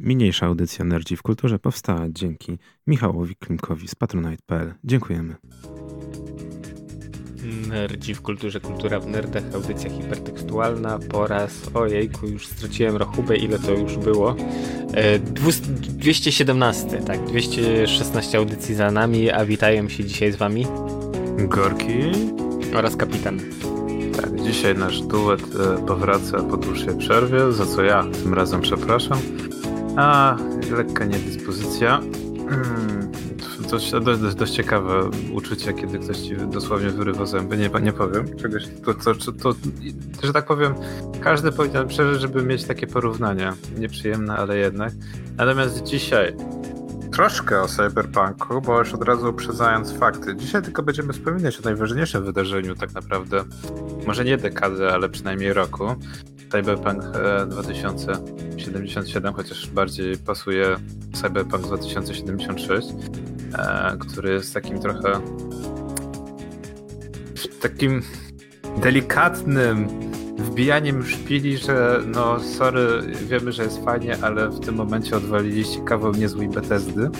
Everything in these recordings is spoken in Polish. Mniejsza audycja Nerdzi w Kulturze powstała dzięki Michałowi Klimkowi z Patronite.pl. Dziękujemy. Nerdzi w Kulturze, kultura w nerdach, audycja hipertekstualna po raz, ojejku, już straciłem rachubę, ile to już było, 217, tak, 216 audycji za nami, a witają się dzisiaj z wami Gorki oraz Kapitan. Tak, dzisiaj nasz duet powraca po dłuższej przerwie, za co ja tym razem przepraszam, a lekka niedyspozycja. To dość ciekawe uczucie, kiedy ktoś ci dosłownie wyrywa zęby. Nie powiem czegoś, że tak powiem, każdy powinien przeżyć, żeby mieć takie porównania. Nieprzyjemne, ale jednak. Natomiast dzisiaj troszkę o Cyberpunku, bo już od razu uprzedzając fakty. Dzisiaj tylko będziemy wspominać o najważniejszym wydarzeniu tak naprawdę, może nie dekady, ale przynajmniej roku. Cyberpunk 2077, chociaż bardziej pasuje Cyberpunk 2076, który jest takim trochę takim delikatnym wbijaniem szpili, że no sorry, wiemy, że jest fajnie, ale w tym momencie odwaliliście kawał niezłej Bethesdy.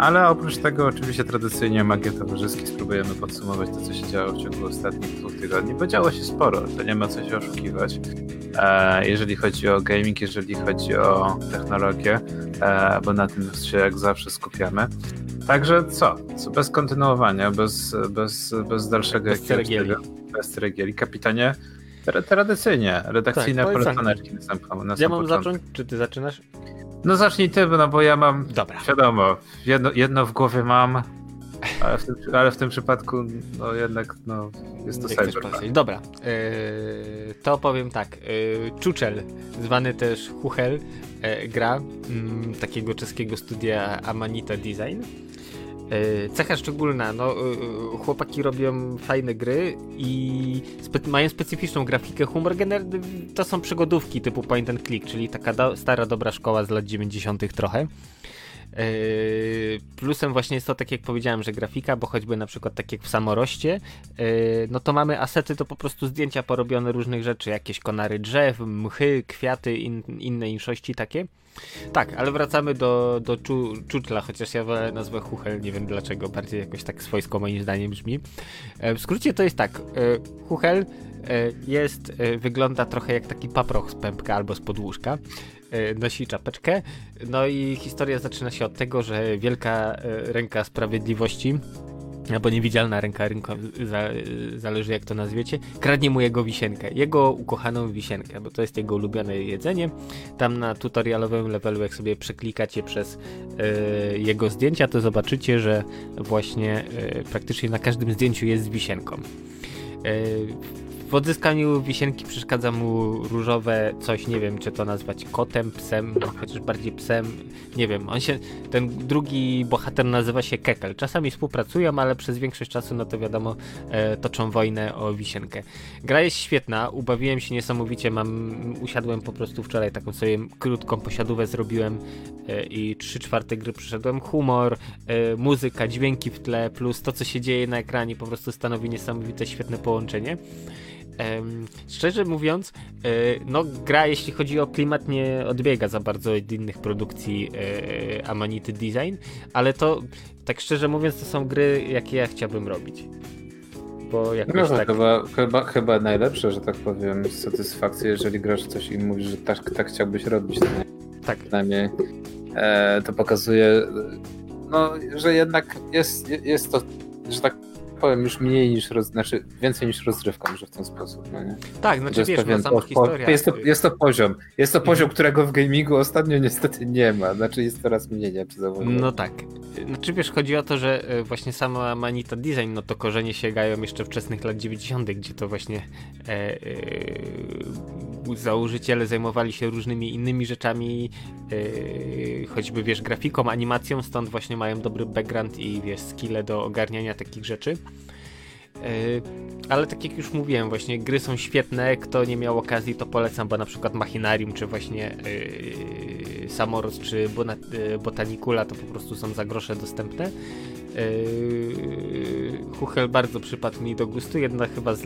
Ale oprócz tego oczywiście tradycyjnie magie towarzyskie spróbujemy podsumować to, co się działo w ciągu ostatnich 2 tygodni, bo działo się sporo, to nie ma co się oszukiwać. Jeżeli chodzi o gaming, jeżeli chodzi o technologię, bo na tym się jak zawsze skupiamy. Także co bez kontynuowania, bez dalszego jakiegoś... Bez regieli. Kapitanie, tradycyjnie, redakcyjne tak, polecaneczki na sam ja mam początek. Zacząć? Czy ty zaczynasz? No zacznij ty, bo ja mam, dobra, wiadomo, jedno w głowie mam, ale w tym przypadku no jednak no, jest to Cyberpunk. Dobra, to powiem tak, Chuchel, zwany też Chuchel, gra takiego czeskiego studia Amanita Design. Cecha szczególna, no chłopaki robią fajne gry i mają specyficzną grafikę, humor, generalnie to są przygodówki typu point and click, czyli taka stara dobra szkoła z lat 90 trochę. Plusem właśnie jest to, tak jak powiedziałem, że grafika, bo choćby na przykład tak jak w Samoroście, no to mamy asety, to po prostu zdjęcia porobione różnych rzeczy, jakieś konary drzew, mchy, kwiaty, inne inszości takie. Tak, ale wracamy do Chuchla, chociaż ja wolę nazwę Chuchel, nie wiem dlaczego, bardziej jakoś tak swojsko moim zdaniem brzmi. W skrócie to jest tak, Chuchel jest, wygląda trochę jak taki paproch z pępka albo z podłóżka, nosi czapeczkę, no i historia zaczyna się od tego, że wielka ręka sprawiedliwości, albo niewidzialna ręka, zależy jak to nazwiecie, kradnie mu jego wisienkę, jego ukochaną wisienkę, bo to jest jego ulubione jedzenie. Tam na tutorialowym levelu, jak sobie przeklikacie przez jego zdjęcia, to zobaczycie, że właśnie praktycznie na każdym zdjęciu jest z wisienką. W odzyskaniu wisienki przeszkadza mu różowe coś, nie wiem czy to nazwać kotem, psem, chociaż bardziej psem, nie wiem, ten drugi bohater nazywa się Kekel, czasami współpracują, ale przez większość czasu, no to wiadomo, toczą wojnę o wisienkę. Gra jest świetna, ubawiłem się niesamowicie, usiadłem po prostu wczoraj, taką sobie krótką posiadówę zrobiłem i 3/4 gry przeszedłem, humor, muzyka, dźwięki w tle, plus to co się dzieje na ekranie po prostu stanowi niesamowite, świetne połączenie. Szczerze mówiąc, no gra jeśli chodzi o klimat nie odbiega za bardzo od innych produkcji Amanity Design, ale to tak szczerze mówiąc to są gry jakie ja chciałbym robić. Bo jakoś tak... chyba najlepsze, że tak powiem, satysfakcja, jeżeli grasz coś i mówisz, że tak chciałbyś robić. Tak. Przynajmniej to pokazuje, no, że jednak jest to, że tak powiem, już mniej niż więcej niż rozrywka, może w ten sposób. No nie? Tak, znaczy wiesz, na samą historię. Jest to poziom, którego w gamingu ostatnio niestety nie ma, znaczy jest coraz mniej, nie? No tak. Znaczy wiesz, chodzi o to, że właśnie sama Amanita Design, no to korzenie sięgają jeszcze wczesnych lat 90, gdzie to właśnie założyciele zajmowali się różnymi innymi rzeczami, choćby wiesz, grafiką, animacją, stąd właśnie mają dobry background i wiesz, skille do ogarniania takich rzeczy. Ale tak jak już mówiłem, właśnie gry są świetne, kto nie miał okazji to polecam, bo na przykład Machinarium, czy właśnie Samorost, czy Botanicula to po prostu są za grosze dostępne. Huchel bardzo przypadł mi do gustu, jedna chyba z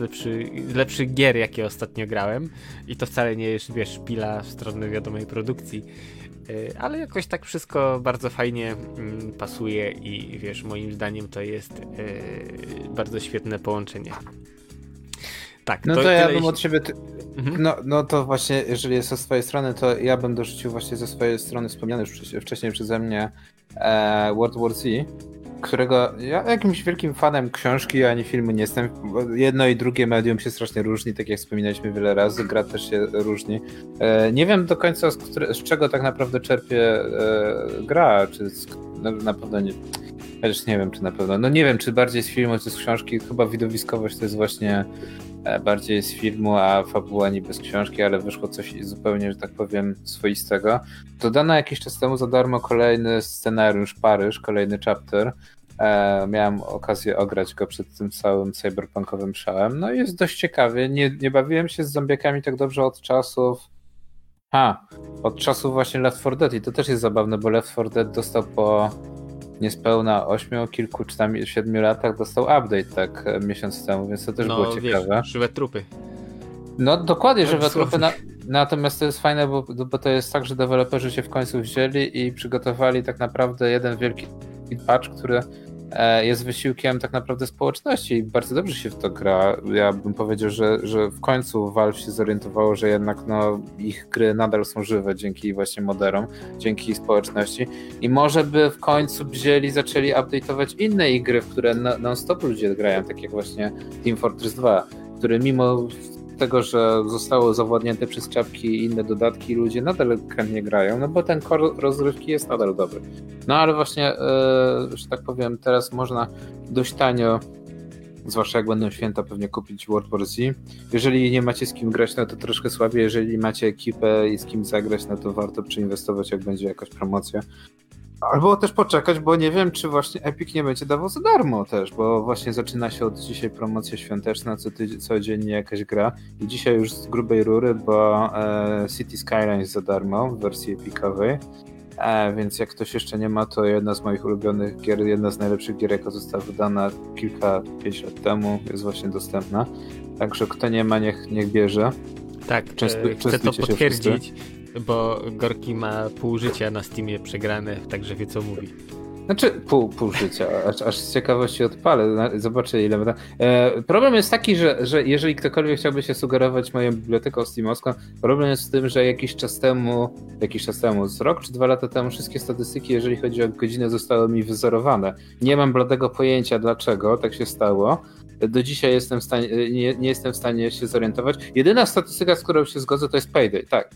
lepszych gier jakie ostatnio grałem i to wcale nie jest, wiesz, szpila w stronę wiadomej produkcji. ale jakoś tak wszystko bardzo fajnie pasuje i wiesz, moim zdaniem to jest bardzo świetne połączenie. Tak, no to ja bym od siebie... No to właśnie, jeżeli jest ze swojej strony, to ja bym dorzucił właśnie ze swojej strony wspomniany już wcześniej przeze mnie World War Z, którego ja jakimś wielkim fanem książki ani filmu nie jestem. Jedno i drugie medium się strasznie różni, tak jak wspominaliśmy wiele razy, gra też się różni. Nie wiem do końca z czego tak naprawdę czerpie gra, czy na pewno nie... Ja też nie wiem, czy na pewno. No nie wiem, czy bardziej z filmu, czy z książki. Chyba widowiskowość to jest właśnie bardziej z filmu, a fabuła niby z książki, ale wyszło coś zupełnie, że tak powiem, swoistego. Dodano jakiś czas temu za darmo kolejny scenariusz Paryż, kolejny chapter. Miałem okazję ograć go przed tym całym cyberpunkowym szałem. No i jest dość ciekawie. Nie bawiłem się z zombiakami tak dobrze od czasów właśnie Left 4 Dead i to też jest zabawne, bo Left 4 Dead dostał po niespełna 8, kilku czy tam 7 latach dostał update tak miesiąc temu, więc to też było ciekawe. Wiesz, żywe trupy. No dokładnie, żywe trupy. Natomiast to jest fajne, bo to jest tak, że deweloperzy się w końcu wzięli i przygotowali tak naprawdę jeden wielki patch, który jest wysiłkiem tak naprawdę społeczności i bardzo dobrze się w to gra. Ja bym powiedział, że w końcu Valve się zorientowało, że jednak no, ich gry nadal są żywe dzięki właśnie moderom, dzięki społeczności i może by w końcu zaczęli update'ować inne ich gry, w które non-stop ludzie grają, tak jak właśnie Team Fortress 2, który mimo tego, że zostało zawładnięte przez czapki i inne dodatki, ludzie nadal chętnie grają, no bo ten core rozrywki jest nadal dobry. No ale właśnie, że tak powiem, teraz można dość tanio, zwłaszcza jak będą święta, pewnie kupić World War Z. Jeżeli nie macie z kim grać, no to troszkę słabiej, jeżeli macie ekipę i z kim zagrać, no to warto przeinwestować, jak będzie jakaś promocja. Albo też poczekać, bo nie wiem, czy właśnie Epic nie będzie dawał za darmo też, bo właśnie zaczyna się od dzisiaj promocja świąteczna, codziennie jakaś gra i dzisiaj już z grubej rury, bo City Skylines za darmo w wersji epicowej, więc jak ktoś jeszcze nie ma, to jedna z moich ulubionych gier, jedna z najlepszych gier, jaka została wydana 5 lat temu, jest właśnie dostępna, także kto nie ma, niech bierze. Tak, chcę to potwierdzić. Bo Gorki ma pół życia na Steamie przegrane, także wie co mówi. Znaczy pół życia, aż z ciekawości odpalę, zobaczę ile będę. Problem jest taki, że jeżeli ktokolwiek chciałby się sugerować moją biblioteką steamowską, problem jest w tym, że jakiś czas temu, z rok czy 2 lata temu, wszystkie statystyki, jeżeli chodzi o godzinę, zostały mi wyzerowane. Nie mam bladego pojęcia, dlaczego tak się stało. Do dzisiaj nie jestem w stanie się zorientować. Jedyna statystyka, z którą się zgodzę, to jest Payday, tak.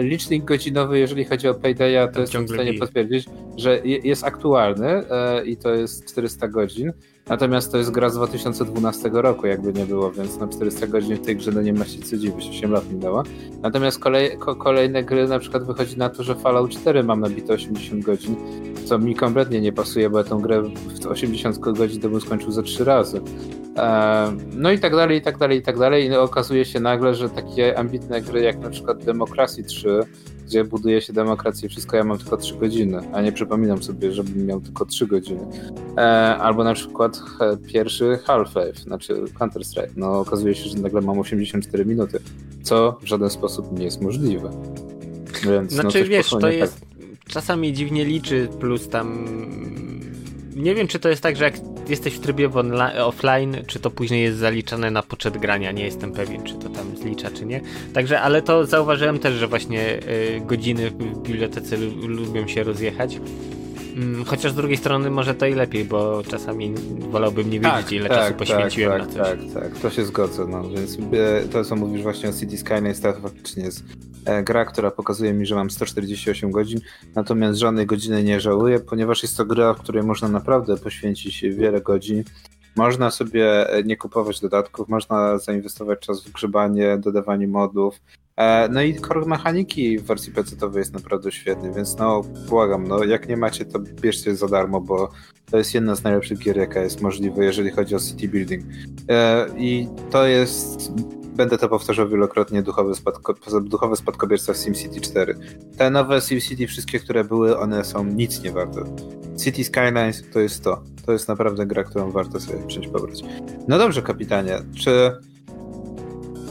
Licznik godzinowy, jeżeli chodzi o Paydaya, to jestem w stanie potwierdzić, że jest aktualny i to jest 400 godzin. Natomiast to jest gra z 2012 roku, jakby nie było, więc na 400 godzin w tej grze no nie ma się co dziwić, 8 lat minęło. Natomiast kolejne gry, na przykład wychodzi na to, że Fallout 4 mam nabite 80 godzin, co mi kompletnie nie pasuje, bo ja tą grę w 80 godzin to bym skończył za 3 razy. No i tak dalej, i tak dalej, i tak dalej. I okazuje się nagle, że takie ambitne gry jak na przykład Democracy 3, gdzie buduje się demokrację, wszystko, ja mam tylko 3 godziny, a nie przypominam sobie, żebym miał tylko 3 godziny. Albo na przykład pierwszy Half-Life, znaczy Counter-Strike, no okazuje się, że nagle mam 84 minuty, co w żaden sposób nie jest możliwe. Więc, znaczy wiesz, to jest tak. Czasami dziwnie liczy, plus tam nie wiem, czy to jest tak, że jak jesteś w trybie offline, czy to później jest zaliczane na poczet grania, nie jestem pewien, czy to tam zlicza, czy nie. Także, ale to zauważyłem też, że właśnie godziny w bibliotece lubią się rozjechać. Chociaż z drugiej strony może to i lepiej, bo czasami wolałbym nie wiedzieć, ile czasu poświęciłem na coś. Tak, to się zgodzę. No, więc to, co mówisz właśnie o City Skylines, to faktycznie jest gra, która pokazuje mi, że mam 148 godzin, natomiast żadnej godziny nie żałuję, ponieważ jest to gra, w której można naprawdę poświęcić wiele godzin. Można sobie nie kupować dodatków, można zainwestować czas w grzebanie, dodawanie modów. No i core mechaniki w wersji PC-towej jest naprawdę świetny, więc no błagam, no jak nie macie, to bierzcie za darmo, bo to jest jedna z najlepszych gier, jaka jest możliwa, jeżeli chodzi o city building. I to jest, będę to powtarzał wielokrotnie, duchowy spadkobierca SimCity 4. Te nowe SimCity, wszystkie, które były, one są nic nie warte. City Skylines to jest to. To jest naprawdę gra, którą warto sobie przyjść pobrać. No dobrze, kapitanie, czy...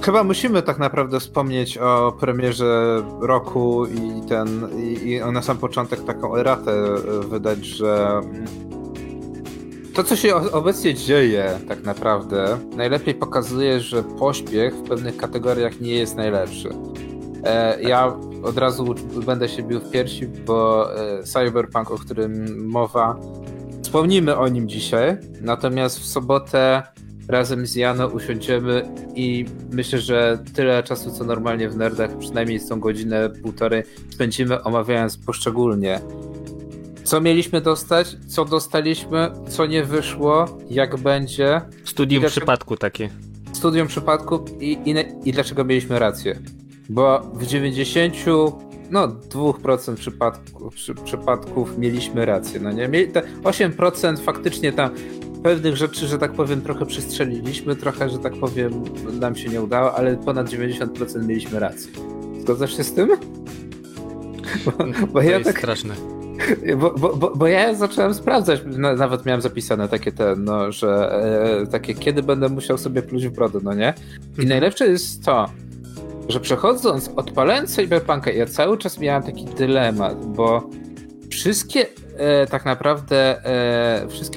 Chyba musimy tak naprawdę wspomnieć o premierze roku i na sam początek taką erratę wydać, że to, co się obecnie dzieje tak naprawdę, najlepiej pokazuje, że pośpiech w pewnych kategoriach nie jest najlepszy. Ja od razu będę się bił w piersi, bo Cyberpunk, o którym mowa, wspomnimy o nim dzisiaj, natomiast w sobotę razem z Janą usiądziemy i myślę, że tyle czasu, co normalnie w nerdach, przynajmniej z tą godzinę, półtorej, spędzimy omawiając poszczególnie. Co mieliśmy dostać, co dostaliśmy, co nie wyszło, jak będzie. Studium przypadku takie. Studium przypadku i dlaczego mieliśmy rację. Bo w 2% przypadków mieliśmy rację. No nie? 8% faktycznie tam pewnych rzeczy, że tak powiem, trochę przestrzeliliśmy, trochę, że tak powiem, nam się nie udało, ale ponad 90% mieliśmy rację. Zgadzasz się z tym? Bo to ja jest tak straszne. Bo ja zacząłem sprawdzać, nawet miałem zapisane takie takie kiedy będę musiał sobie pluć w brodę, no nie? I najlepsze jest to, że odpalając Cyberpunka, ja cały czas miałem taki dylemat, bo wszystkie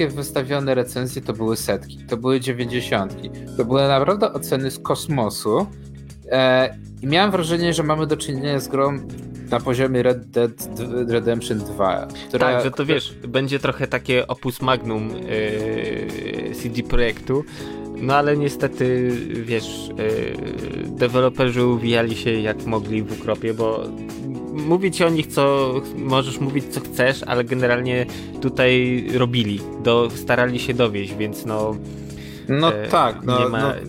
wystawione recenzje to były setki, to były 90, to były naprawdę oceny z kosmosu i miałem wrażenie, że mamy do czynienia z grą na poziomie Red Dead Redemption 2. Tak, że to wiesz, będzie trochę takie opus magnum CD Projektu, no ale niestety, wiesz, deweloperzy uwijali się jak mogli w ukropie, bo mówić o nich, co możesz mówić, co chcesz, ale generalnie tutaj robili, starali się dowieść, więc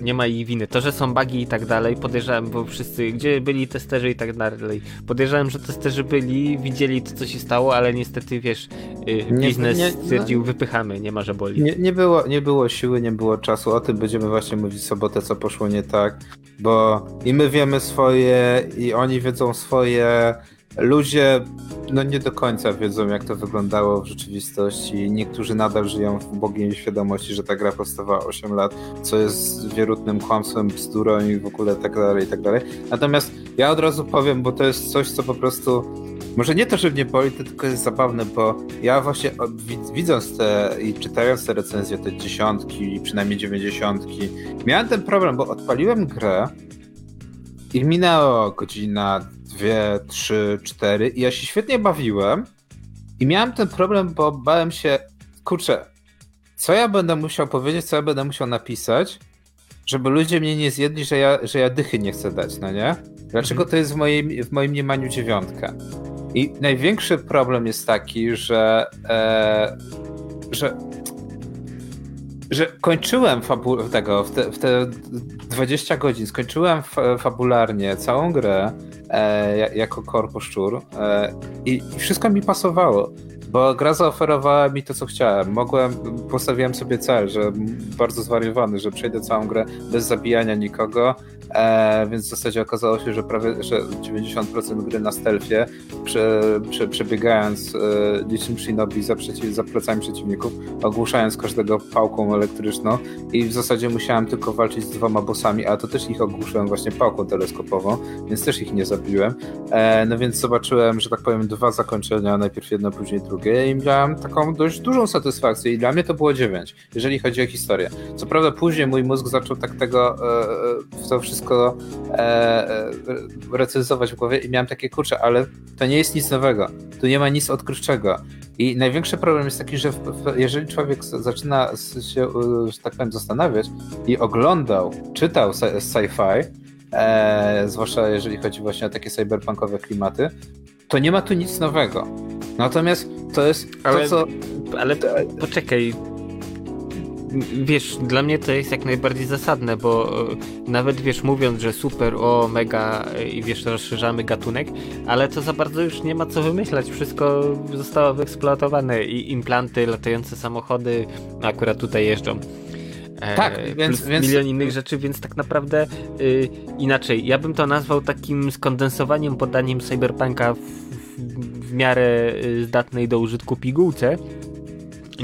nie ma jej winy. To, że są bugi i tak dalej, podejrzewam, bo wszyscy, gdzie byli testerzy i tak dalej, podejrzewam, że testerzy byli, widzieli to, co się stało, ale niestety, wiesz, biznes stwierdził, wypychamy, nie ma, że boli. Nie było siły, nie było czasu, o tym będziemy właśnie mówić w sobotę, co poszło nie tak, bo i my wiemy swoje, i oni wiedzą swoje, ludzie nie do końca wiedzą, jak to wyglądało w rzeczywistości. Niektórzy nadal żyją w ubogiej świadomości, że ta gra powstawała 8 lat, co jest wierutnym kłamstwem, bzdurą i w ogóle tak dalej, i tak dalej. Natomiast ja od razu powiem, bo to jest coś, co po prostu może nie to, że mnie boli, to tylko jest zabawne, bo ja właśnie widząc te i czytając te recenzje, te dziesiątki, przynajmniej 90, miałem ten problem, bo odpaliłem grę i minęło godzina, 2, 3, 4 i ja się świetnie bawiłem i miałem ten problem, bo bałem się, co ja będę musiał powiedzieć, co ja będę musiał napisać, żeby ludzie mnie nie zjedli, że ja dychy nie chcę dać, no nie? Dlaczego to jest w moim mniemaniu 9? I największy problem jest taki, że kończyłem 20 godzin, skończyłem fabularnie całą grę jako korpo szczur i wszystko mi pasowało, bo gra zaoferowała mi to, co chciałem. Postawiłem sobie cel, że bardzo zwariowany, że przejdę całą grę bez zabijania nikogo, więc w zasadzie okazało się, że prawie że 90% gry na stealthie, przebiegając licznym shinobi za plecami przeciwników, ogłuszając każdego pałką elektryczną i w zasadzie musiałem tylko walczyć z 2 bossami, a to też ich ogłuszyłem właśnie pałką teleskopową, więc też ich nie zabiłem. No więc zobaczyłem, że tak powiem, 2 zakończenia, najpierw jedno, później drugie i miałem taką dość dużą satysfakcję i dla mnie to było 9, jeżeli chodzi o historię. Co prawda później mój mózg zaczął tak tego w to wszystko recenzować w głowie i miałem takie ale to nie jest nic nowego, tu nie ma nic odkrywczego i największy problem jest taki, że jeżeli człowiek zaczyna się, że tak powiem, zastanawiać i czytał sci-fi, zwłaszcza jeżeli chodzi właśnie o takie cyberpunkowe klimaty, to nie ma tu nic nowego. Natomiast to jest Ale poczekaj. Wiesz, dla mnie to jest jak najbardziej zasadne, bo nawet wiesz, mówiąc, że super, mega i wiesz, rozszerzamy gatunek, ale to za bardzo już nie ma co wymyślać, wszystko zostało wyeksploatowane i implanty, latające samochody, akurat tutaj jeżdżą. Tak, więc milion innych rzeczy, więc tak naprawdę inaczej. Ja bym to nazwał takim skondensowaniem, podaniem cyberpunka w miarę zdatnej do użytku pigułce.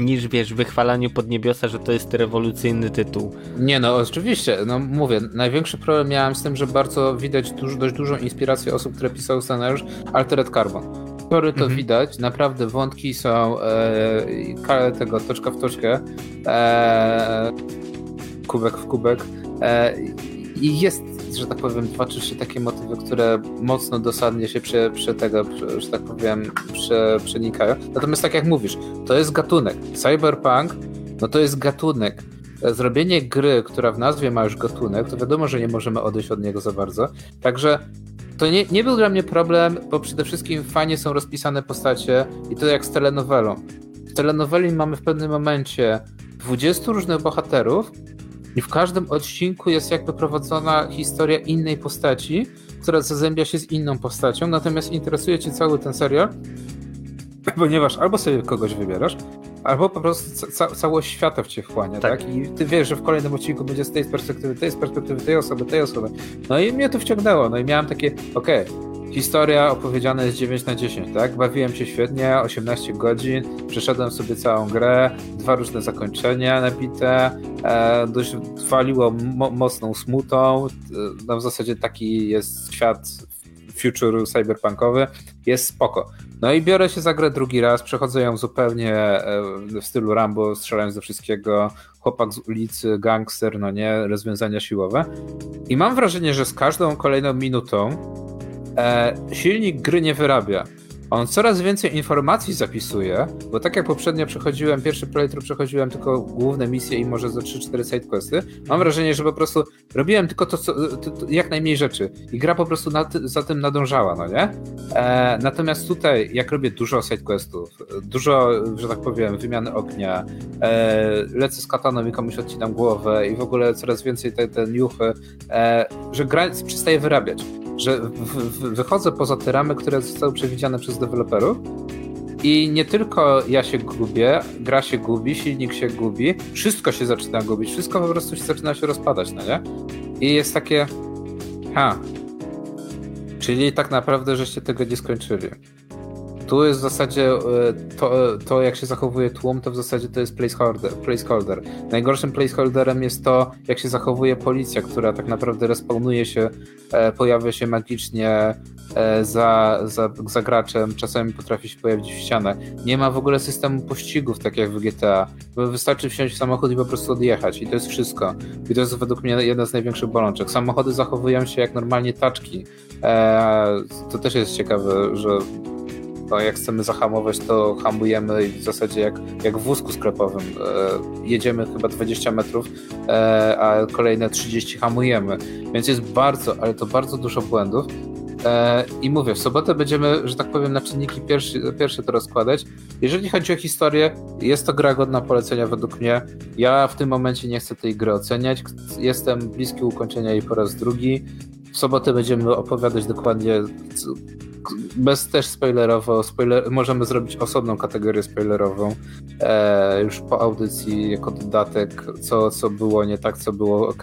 niż wiesz, wychwalaniu Podniebiosa, że to jest rewolucyjny tytuł. Nie no, oczywiście, no mówię, największy problem miałem z tym, że bardzo widać dość dużą inspirację osób, które pisały scenariusz Altered Carbon. Który to widać, naprawdę wątki są tego toczka w toczkę, kubek w kubek i jest, że tak powiem, dwa czy trzy takie motywy, które mocno dosadnie się przenikają. Natomiast tak jak mówisz, to jest gatunek. Cyberpunk, no to jest gatunek. Zrobienie gry, która w nazwie ma już gatunek, to wiadomo, że nie możemy odejść od niego za bardzo. Także to nie był dla mnie problem, bo przede wszystkim fajnie są rozpisane postacie i to jak z telenowelą. W telenoweli mamy w pewnym momencie 20 różnych bohaterów i w każdym odcinku jest jakby prowadzona historia innej postaci, która zazębia się z inną postacią, natomiast interesuje cię cały ten serial, ponieważ albo sobie kogoś wybierasz, albo po prostu całość świata w cię wchłania, tak? I ty wiesz, że w kolejnym odcinku będzie z perspektywy tej osoby. No i mnie to wciągnęło, no i miałem takie, historia opowiedziana jest 9/10, tak? Bawiłem się świetnie, 18 godzin, przeszedłem sobie całą grę, dwa różne zakończenia nabite, dość waliło mocną smutą, no w zasadzie taki jest świat future cyberpunkowy, jest spoko. No i biorę się za grę drugi raz, przechodzę ją zupełnie w stylu Rambo, strzelając do wszystkiego, chłopak z ulicy, gangster, no nie, rozwiązania siłowe. I mam wrażenie, że z każdą kolejną minutą silnik gry nie wyrabia. On coraz więcej informacji zapisuje, bo tak jak poprzednio przechodziłem, pierwszy playthrough przechodziłem tylko główne misje i może ze 3-4 sidequesty. Mam wrażenie, że po prostu robiłem tylko to jak najmniej rzeczy i gra po prostu za tym nadążała, no nie? Natomiast tutaj, jak robię dużo sidequestów, dużo, że tak powiem, wymiany ognia, lecę z kataną i komuś odcinam głowę i w ogóle coraz więcej te niuchy, że gra przestaje wyrabiać. Że wychodzę poza te ramy, które zostały przewidziane przez deweloperów i nie tylko ja się gubię, gra się gubi, silnik się gubi, wszystko się zaczyna gubić, wszystko po prostu się zaczyna rozpadać, no nie? I jest takie czyli tak naprawdę żeście tego nie skończyli. Tu jest w zasadzie to jak się zachowuje tłum, to w zasadzie to jest placeholder. Najgorszym placeholderem jest to, jak się zachowuje policja, która tak naprawdę respawnuje się, pojawia się magicznie za graczem, czasami potrafi się pojawić w ścianach. Nie ma w ogóle systemu pościgów, tak jak w GTA. Wystarczy wsiąść w samochód i po prostu odjechać i to jest wszystko. I to jest według mnie jedna z największych bolączek. Samochody zachowują się jak normalnie taczki. To też jest ciekawe, że jak chcemy zahamować, to hamujemy i w zasadzie jak w wózku sklepowym. Jedziemy chyba 20 metrów, a kolejne 30 hamujemy. Więc jest bardzo, ale to bardzo dużo błędów. I mówię, w sobotę będziemy, że tak powiem, na czynniki pierwsze to rozkładać. Jeżeli chodzi o historię, jest to gra godna polecenia według mnie. Ja w tym momencie nie chcę tej gry oceniać. Jestem bliski ukończenia jej po raz drugi. W sobotę będziemy opowiadać dokładnie bez też spoilerowo, możemy zrobić osobną kategorię spoilerową już po audycji jako dodatek, co było nie tak, co było ok.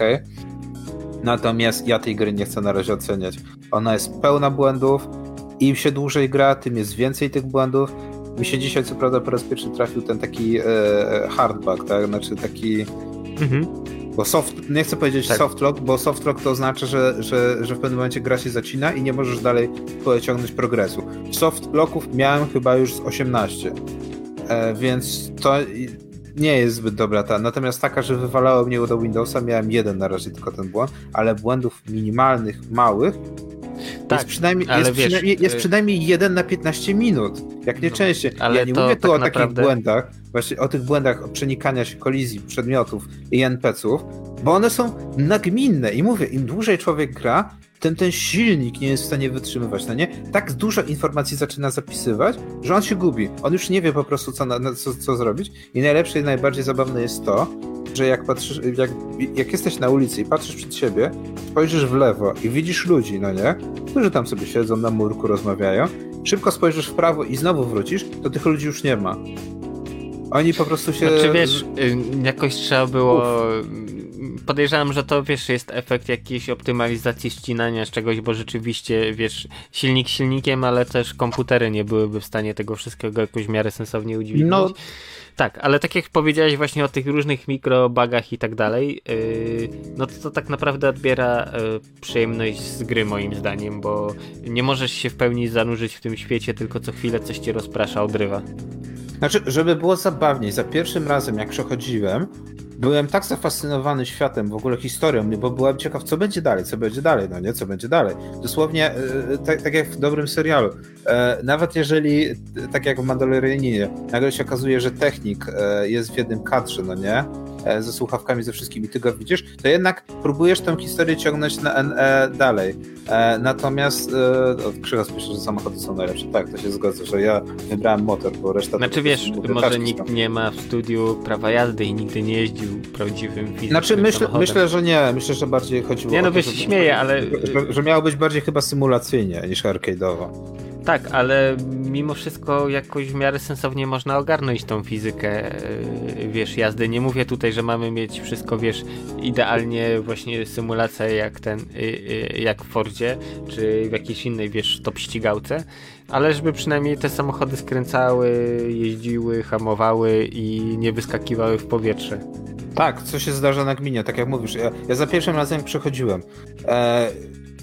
Natomiast ja tej gry nie chcę na razie oceniać. Ona jest pełna błędów, im się dłużej gra, tym jest więcej tych błędów. Mi się dzisiaj co prawda po raz pierwszy trafił ten taki hardback, tak? Znaczy taki bo nie chcę powiedzieć tak. Softlock, bo softlock to oznacza, że w pewnym momencie gra się zacina i nie możesz dalej ciągnąć progresu. Softlocków miałem chyba już z 18, więc to nie jest zbyt dobra ta. Natomiast taka, że wywalało mnie do Windowsa, miałem jeden na razie tylko ten błąd, ale błędów minimalnych, małych, tak, jest przynajmniej 1 na 15 minut, jak nie częściej. Ja nie mówię tu tak o takich błędach, właśnie o tych błędach przenikania się kolizji przedmiotów i NPC-ów, bo one są nagminne i mówię, im dłużej człowiek gra, tym ten silnik nie jest w stanie wytrzymywać, no nie? Tak dużo informacji zaczyna zapisywać, że on się gubi. On już nie wie po prostu co zrobić i najlepsze i najbardziej zabawne jest to, że jak patrzysz, jak jesteś na ulicy i patrzysz przed siebie, spojrzysz w lewo i widzisz ludzi, no nie? Którzy tam sobie siedzą na murku, rozmawiają. Szybko spojrzysz w prawo i znowu wrócisz, to tych ludzi już nie ma. Oni po prostu się... Znaczy wiesz, jakoś trzeba było... Podejrzewam, że to wiesz, jest efekt jakiejś optymalizacji ścinania z czegoś, bo rzeczywiście wiesz, silnik silnikiem, ale też komputery nie byłyby w stanie tego wszystkiego jakoś w miarę sensownie udźwignąć. No. Tak, ale tak jak powiedziałeś właśnie o tych różnych mikrobagach i tak dalej, no to tak naprawdę odbiera przyjemność z gry moim zdaniem, bo nie możesz się w pełni zanurzyć w tym świecie, tylko co chwilę coś cię rozprasza, odrywa. Znaczy, żeby było zabawniej, za pierwszym razem jak przechodziłem, byłem tak zafascynowany światem, w ogóle historią, bo byłem ciekaw, co będzie dalej, no nie, co będzie dalej. Dosłownie, tak jak w dobrym serialu, nawet jeżeli, tak jak w Mandalorianie, nagle się okazuje, że technik jest w jednym kadrze, no nie, ze słuchawkami, ze wszystkimi, ty go widzisz, to jednak próbujesz tę historię ciągnąć dalej. Natomiast Krzysztof myślę, że samochody są najlepsze. Tak, to się zgodzę, że ja wybrałem motor, bo reszta... Znaczy wiesz, może nikt nie ma w studiu prawa jazdy i nigdy nie jeździł prawdziwym fizycznym samochodem. Znaczy myślę, że nie. Myślę, że bardziej chodziło o to, wiesz, się śmieję, ale... Że miało być bardziej chyba symulacyjnie niż arcade'owo. Tak, ale mimo wszystko jakoś w miarę sensownie można ogarnąć tą fizykę, wiesz, jazdy. Nie mówię tutaj, że mamy mieć wszystko, wiesz, idealnie właśnie symulacja jak w Fordzie, czy w jakiejś innej, wiesz, top ścigałce, ale żeby przynajmniej te samochody skręcały, jeździły, hamowały i nie wyskakiwały w powietrze. Tak, co się zdarza na gminie, tak jak mówisz. Ja za pierwszym razem przechodziłem.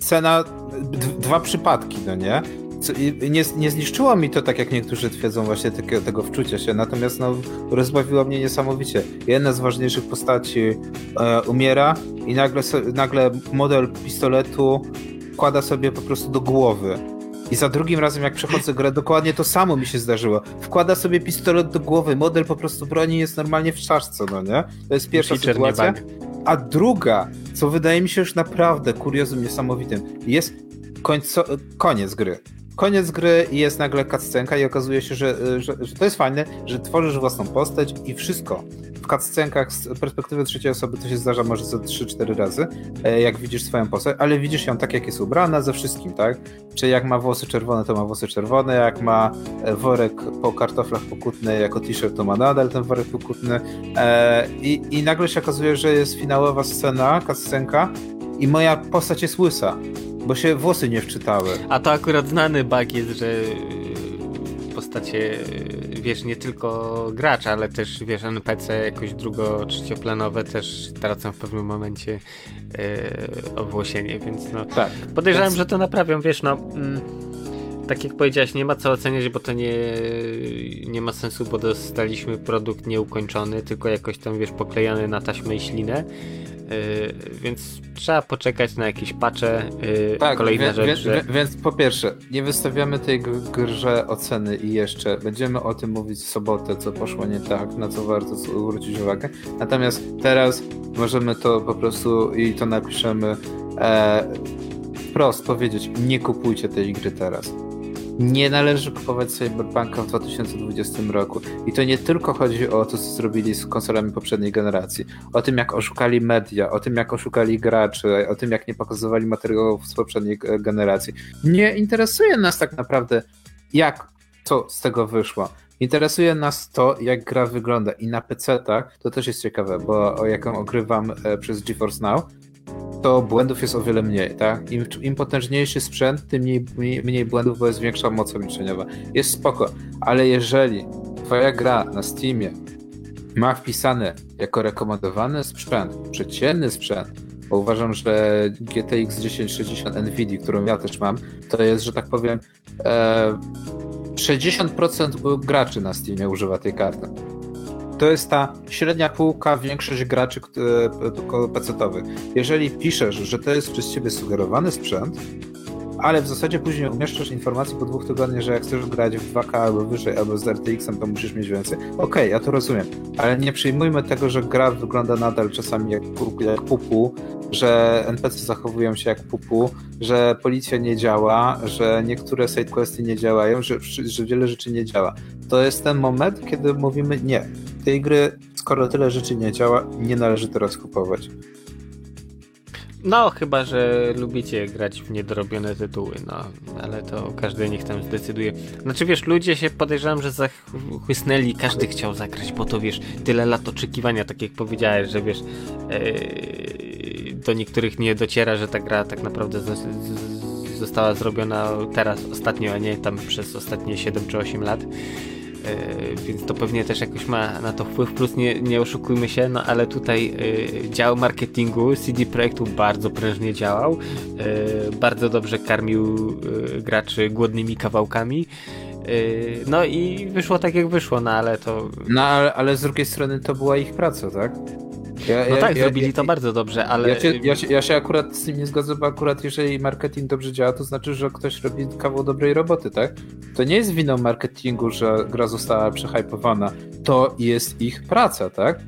Cena, dwa przypadki, no nie? Nie zniszczyło mi to, tak jak niektórzy twierdzą, właśnie tego wczucia się, natomiast no, rozbawiło mnie niesamowicie. Jedna z ważniejszych postaci umiera i nagle model pistoletu wkłada sobie po prostu do głowy. I za drugim razem, jak przechodzę grę, dokładnie to samo mi się zdarzyło. Wkłada sobie pistolet do głowy, model po prostu broni jest normalnie w czaszce, no nie? To jest pierwsza sytuacja. A druga, co wydaje mi się już naprawdę kuriozum niesamowitym, jest koniec gry. Koniec gry i jest nagle cutscenka i okazuje się, że to jest fajne, że tworzysz własną postać i wszystko. W cutscenkach z perspektywy trzeciej osoby to się zdarza może co 3-4 razy, jak widzisz swoją postać, ale widzisz ją tak, jak jest ubrana, ze wszystkim, tak? Czyli jak ma włosy czerwone, to ma włosy czerwone, jak ma worek po kartoflach pokutny jako t-shirt, to ma nadal ten worek pokutny i nagle się okazuje, że jest finałowa scena, cutscenka i moja postać jest łysa. Bo się włosy nie wczytały. A to akurat znany bug jest, że postacie, wiesz, nie tylko gracz, ale też, wiesz, NPC jakoś drugo-trzecioplanowe też tracą w pewnym momencie owłosienie, więc no... Tak. Podejrzewam, że to naprawią, wiesz, no... Tak jak powiedziałeś, nie ma co oceniać, bo to nie ma sensu, bo dostaliśmy produkt nieukończony, tylko jakoś tam, wiesz, poklejany na taśmę i ślinę. Więc trzeba poczekać na jakieś patche, kolejne rzeczy. Więc po pierwsze, nie wystawiamy tej grze oceny i jeszcze będziemy o tym mówić w sobotę, co poszło nie tak, na co warto zwrócić uwagę. Natomiast teraz możemy to po prostu i to napiszemy wprost powiedzieć, nie kupujcie tej gry teraz. Nie należy kupować Cyberpunka w 2020 roku. I to nie tylko chodzi o to, co zrobili z konsolami poprzedniej generacji. O tym, jak oszukali media, o tym, jak oszukali graczy, o tym, jak nie pokazywali materiałów z poprzedniej generacji. Nie interesuje nas tak naprawdę, co z tego wyszło. Interesuje nas to, jak gra wygląda. I na PC-tach to też jest ciekawe, bo jak ogrywam przez GeForce Now, to błędów jest o wiele mniej, tak? Im potężniejszy sprzęt, tym mniej błędów, bo jest większa moc obliczeniowa. Jest spoko, ale jeżeli twoja gra na Steamie ma wpisane jako rekomendowany sprzęt, przeciętny sprzęt, bo uważam, że GTX 1060 NVIDII, którą ja też mam, to jest, że tak powiem, 60% graczy na Steamie używa tej karty. To jest ta średnia półka, większość graczy pecetowych. Jeżeli piszesz, że to jest przez ciebie sugerowany sprzęt, ale w zasadzie później umieszczasz informację po 2 tygodniach, że jak chcesz grać w 2K albo wyżej, albo z RTX-em, to musisz mieć więcej. Okej, ja to rozumiem, ale nie przyjmujmy tego, że gra wygląda nadal czasami jak pupu, że NPC zachowują się jak pupu, że policja nie działa, że niektóre sidequesty nie działają, że wiele rzeczy nie działa. To jest ten moment, kiedy mówimy nie. Tej gry, skoro tyle rzeczy nie działa, nie należy teraz kupować. No, chyba że lubicie grać w niedorobione tytuły, no, ale to każdy niech tam zdecyduje. Znaczy, wiesz, ludzie się, podejrzewam, że zachłysnęli, każdy chciał zagrać, bo to, wiesz, tyle lat oczekiwania, tak jak powiedziałeś, że, wiesz, do niektórych nie dociera, że ta gra tak naprawdę została zrobiona teraz, ostatnio, a nie tam przez ostatnie 7 czy 8 lat. Więc to pewnie też jakoś ma na to wpływ, plus nie oszukujmy się, no ale tutaj dział marketingu CD Projektu bardzo prężnie działał, bardzo dobrze karmił graczy głodnymi kawałkami, no i wyszło tak jak wyszło, no ale to... No ale z drugiej strony to była ich praca, tak? Zrobili to bardzo dobrze, ale... Ja się akurat z tym nie zgadzam, bo akurat jeżeli marketing dobrze działa, to znaczy, że ktoś robi kawał dobrej roboty, tak? To nie jest winą marketingu, że gra została przehypowana. To jest ich praca, tak?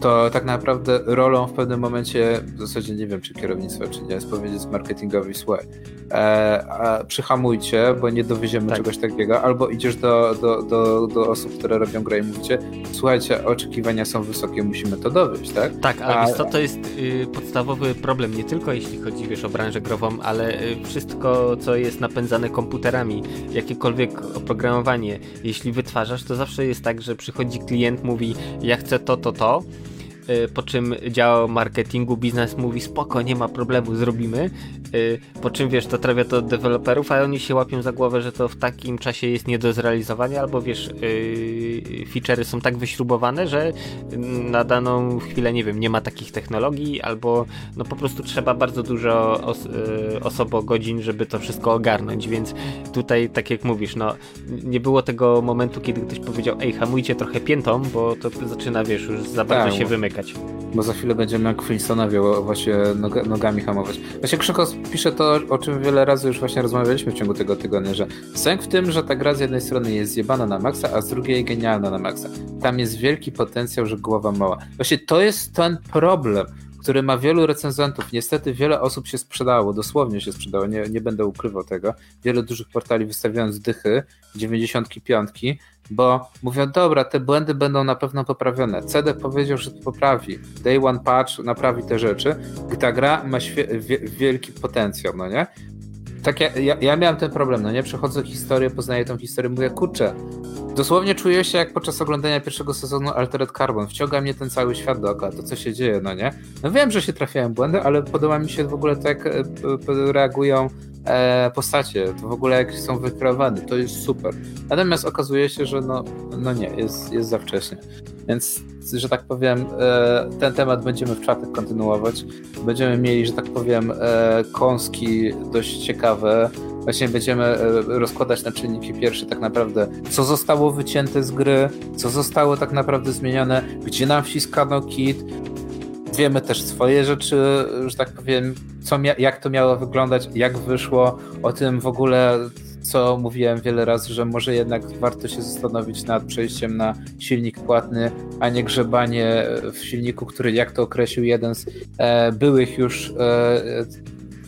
To tak naprawdę rolą w pewnym momencie, w zasadzie nie wiem, czy kierownictwo, czy nie, jest powiedzieć marketingowi: słuchaj, przyhamujcie, bo nie dowieziemy czegoś takiego, albo idziesz do osób, które robią grę i mówicie: słuchajcie, oczekiwania są wysokie, musimy to dowieść, tak? Tak, ale to jest podstawowy problem, nie tylko jeśli chodzi, wiesz, o branżę grową, ale wszystko, co jest napędzane komputerami, jakiekolwiek oprogramowanie, jeśli wytwarzasz, to zawsze jest tak, że przychodzi klient, mówi: ja chcę to, po czym dział marketingu, biznes mówi: spoko, nie ma problemu, zrobimy, po czym, wiesz, to trafia do deweloperów, a oni się łapią za głowę, że to w takim czasie jest nie do zrealizowania, albo, wiesz, feature'y są tak wyśrubowane, że na daną chwilę, nie wiem, nie ma takich technologii, albo no po prostu trzeba bardzo dużo osobogodzin, żeby to wszystko ogarnąć, więc tutaj, tak jak mówisz, no nie było tego momentu, kiedy ktoś powiedział: ej, hamujcie trochę piętą, bo to zaczyna, wiesz, już za bardzo się wymykać. Bo za chwilę będziemy jak Flintstonowie właśnie nogami hamować. Właśnie Krzyko pisze to, o czym wiele razy już właśnie rozmawialiśmy w ciągu tego tygodnia, że sęk w tym, że ta gra z jednej strony jest zjebana na maksa, a z drugiej genialna na maksa. Tam jest wielki potencjał, że głowa mała. Właśnie to jest ten problem, który ma wielu recenzentów. Niestety wiele osób się sprzedało, dosłownie się sprzedało, nie będę ukrywał tego. Wiele dużych portali wystawiając dychy, 95, bo mówią: dobra, te błędy będą na pewno poprawione. CD powiedział, że to poprawi. Day one patch naprawi te rzeczy. Ta gra ma wielki potencjał, no nie? Tak ja miałem ten problem, no nie? Przechodzę historię, poznaję tą historię, mówię: kurczę, dosłownie czuję się jak podczas oglądania pierwszego sezonu Altered Carbon. Wciąga mnie ten cały świat dookoła, to co się dzieje, no nie? No wiem, że się trafiają błędy, ale podoba mi się w ogóle to, jak reagują postacie, to w ogóle jak są wykreowane, to jest super. Natomiast okazuje się, że no nie, jest za wcześnie. Więc, że tak powiem, ten temat będziemy w czwartek kontynuować. Będziemy mieli, że tak powiem, kąski dość ciekawe. Właśnie będziemy rozkładać na czynniki pierwsze tak naprawdę, co zostało wycięte z gry, co zostało tak naprawdę zmienione, gdzie nam wciskano kit. Wiemy też swoje rzeczy, że tak powiem, jak to miało wyglądać, jak wyszło, o tym w ogóle, co mówiłem wiele razy, że może jednak warto się zastanowić nad przejściem na silnik płatny, a nie grzebanie w silniku, który, jak to określił jeden z byłych już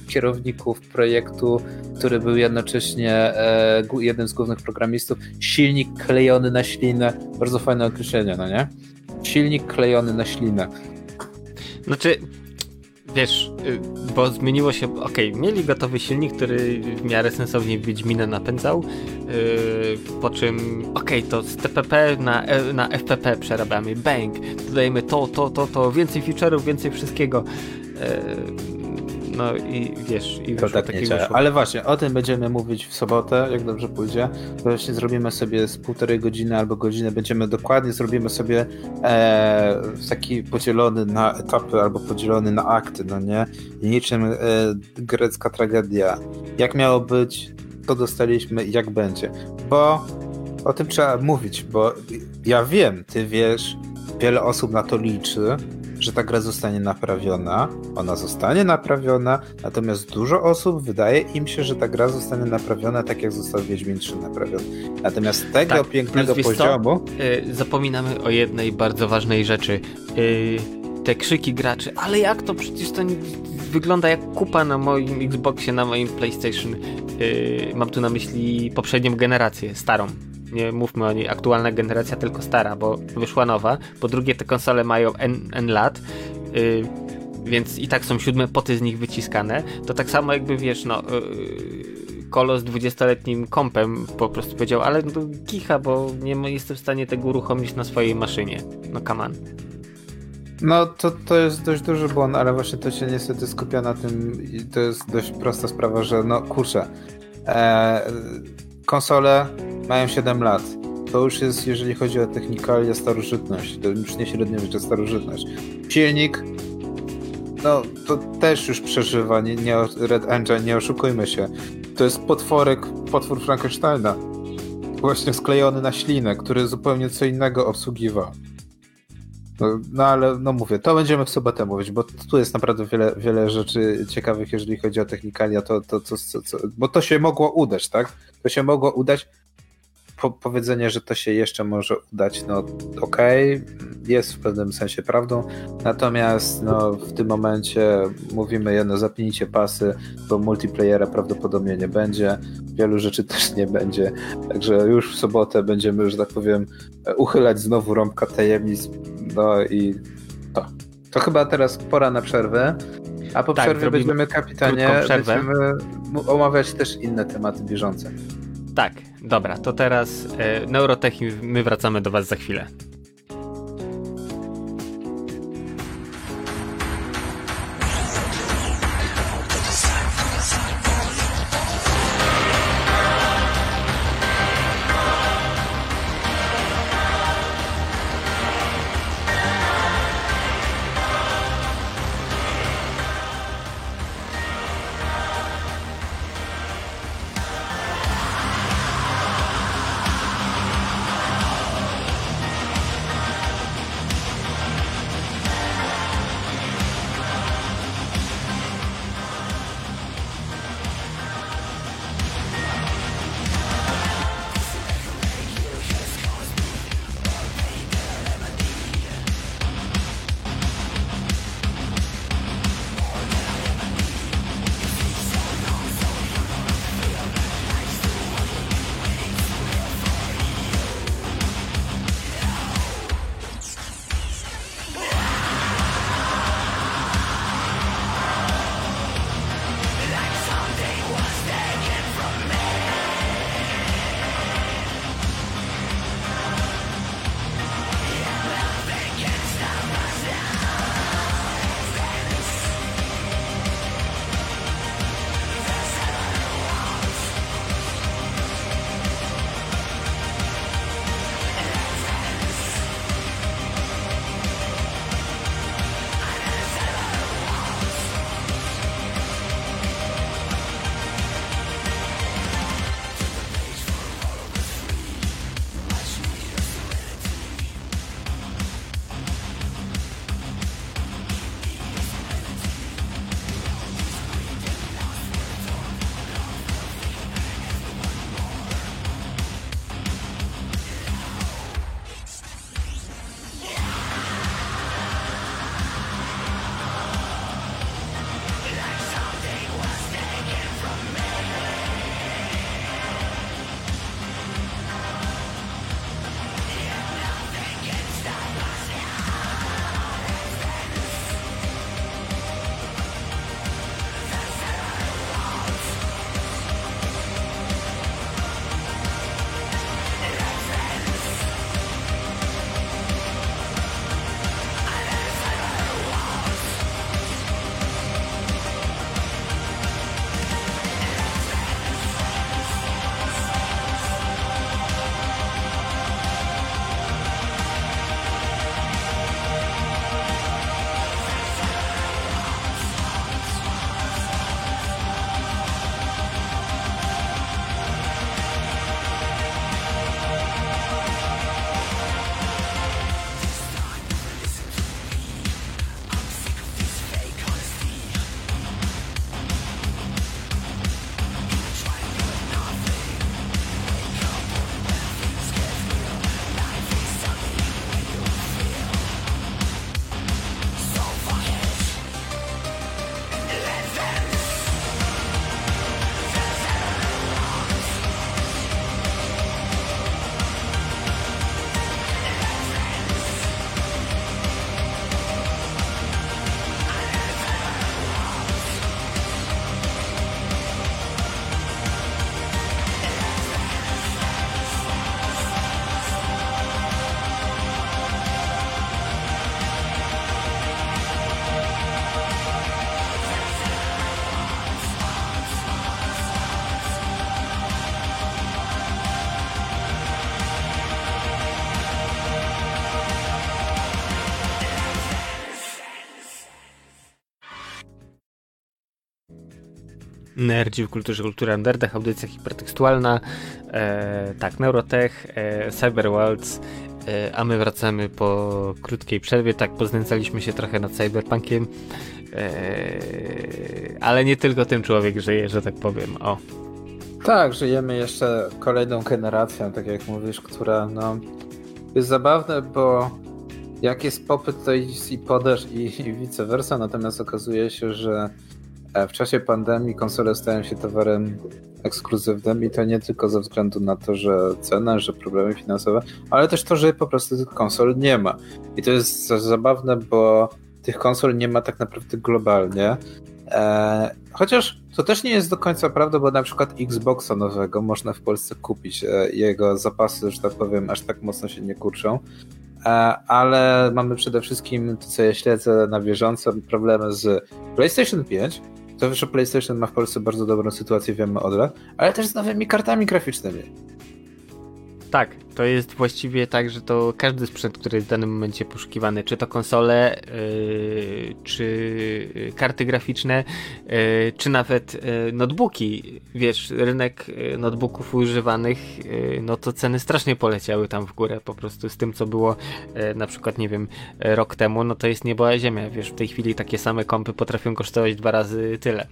kierowników projektu, który był jednocześnie jednym z głównych programistów, silnik klejony na ślinę. Bardzo fajne określenie, no nie? Silnik klejony na ślinę. Znaczy, wiesz, bo zmieniło się, okej, mieli gotowy silnik, który w miarę sensownie Wiedźminę napędzał, po czym, to z TPP na FPP przerabiamy, bang, dodajemy to, więcej feature'ów, więcej wszystkiego. No i wiesz, i to tak nie działa. Ale właśnie, o tym będziemy mówić w sobotę, jak dobrze pójdzie. Właśnie zrobimy sobie z 1,5 godziny albo godzinę, będziemy dokładnie, zrobimy sobie taki podzielony na etapy albo podzielony na akty, no nie? Niczym grecka tragedia. Jak miało być, to dostaliśmy, jak będzie. Bo o tym trzeba mówić, bo ja wiem, ty wiesz, wiele osób na to liczy, że ta gra zostanie naprawiona, ona zostanie naprawiona, natomiast dużo osób wydaje im się, że ta gra zostanie naprawiona tak jak został Wiedźmin 3 naprawiony. Natomiast tego pięknego poziomu... zapominamy o jednej bardzo ważnej rzeczy. Te krzyki graczy: ale jak to? Przecież to wygląda jak kupa na moim Xboxie, na moim PlayStation. Mam tu na myśli poprzednią generację, starą. Nie mówmy o niej, aktualna generacja, tylko stara, bo wyszła nowa. Po drugie, te konsole mają N lat. więc i tak są 7 poty z nich wyciskane, to tak samo jakby, wiesz, no Kolo z 20-letnim kompem po prostu powiedział, ale no, kicha, bo nie jestem w stanie tego uruchomić na swojej maszynie. No come on. No to jest dość duży błąd, ale właśnie to się niestety skupia na tym i to jest dość prosta sprawa, że no kurczę, konsole mają 7 lat. To już jest, jeżeli chodzi o technikalia, starożytność. To już nie średniowiecze, starożytność. Silnik, no to też już przeżywa, nie Red Engine, nie oszukujmy się. To jest potwór Frankensteina, właśnie sklejony na ślinę, który zupełnie co innego obsługiwał. No ale no mówię, to będziemy w sobotę mówić, bo tu jest naprawdę wiele rzeczy ciekawych, jeżeli chodzi o technikalia, bo to się mogło udać, tak? To się mogło udać. Powiedzenie, że to się jeszcze może udać, no okej, jest w pewnym sensie prawdą, natomiast no, w tym momencie mówimy, no zapnijcie pasy, bo multiplayera prawdopodobnie nie będzie, wielu rzeczy też nie będzie, także już w sobotę będziemy, że tak powiem, uchylać znowu rąbka tajemnic, no i to. To chyba teraz pora na przerwę, a po przerwie będziemy, kapitanie, będziemy omawiać też inne tematy bieżące. Tak, dobra, to teraz Neurotech i my wracamy do was za chwilę. Nerdzi w kulturze, kultura nerdach, audycja hipertekstualna, tak, Neurotech, Cyberworlds, a my wracamy po krótkiej przerwie. Tak, poznęcaliśmy się trochę nad Cyberpunkiem, ale nie tylko tym człowiek żyje, że tak powiem, o. Tak, żyjemy jeszcze kolejną generacją, tak jak mówisz, która no jest zabawne, bo jak jest popyt, to jest i podaż i vice versa, natomiast okazuje się, że w czasie pandemii konsole stają się towarem ekskluzywnym i to nie tylko ze względu na to, że cena, że problemy finansowe, ale też to, że po prostu tych konsol nie ma. I to jest zabawne, bo tych konsol nie ma tak naprawdę globalnie. Chociaż to też nie jest do końca prawda, bo na przykład Xboxa nowego można w Polsce kupić. Jego zapasy, że tak powiem, aż tak mocno się nie kurczą. Ale mamy przede wszystkim, to co ja śledzę na bieżąco, problemy z PlayStation 5. To, że PlayStation ma w Polsce bardzo dobrą sytuację, wiemy od lat, ale też z nowymi kartami graficznymi. Tak, to jest właściwie tak, że to każdy sprzęt, który jest w danym momencie poszukiwany, czy to konsole, czy karty graficzne, czy nawet notebooki. Wiesz, rynek notebooków używanych, no to ceny strasznie poleciały tam w górę po prostu z tym, co było na przykład, nie wiem, rok temu, no to jest niebo a ziemia. Wiesz, w tej chwili takie same kompy potrafią kosztować 2 razy tyle.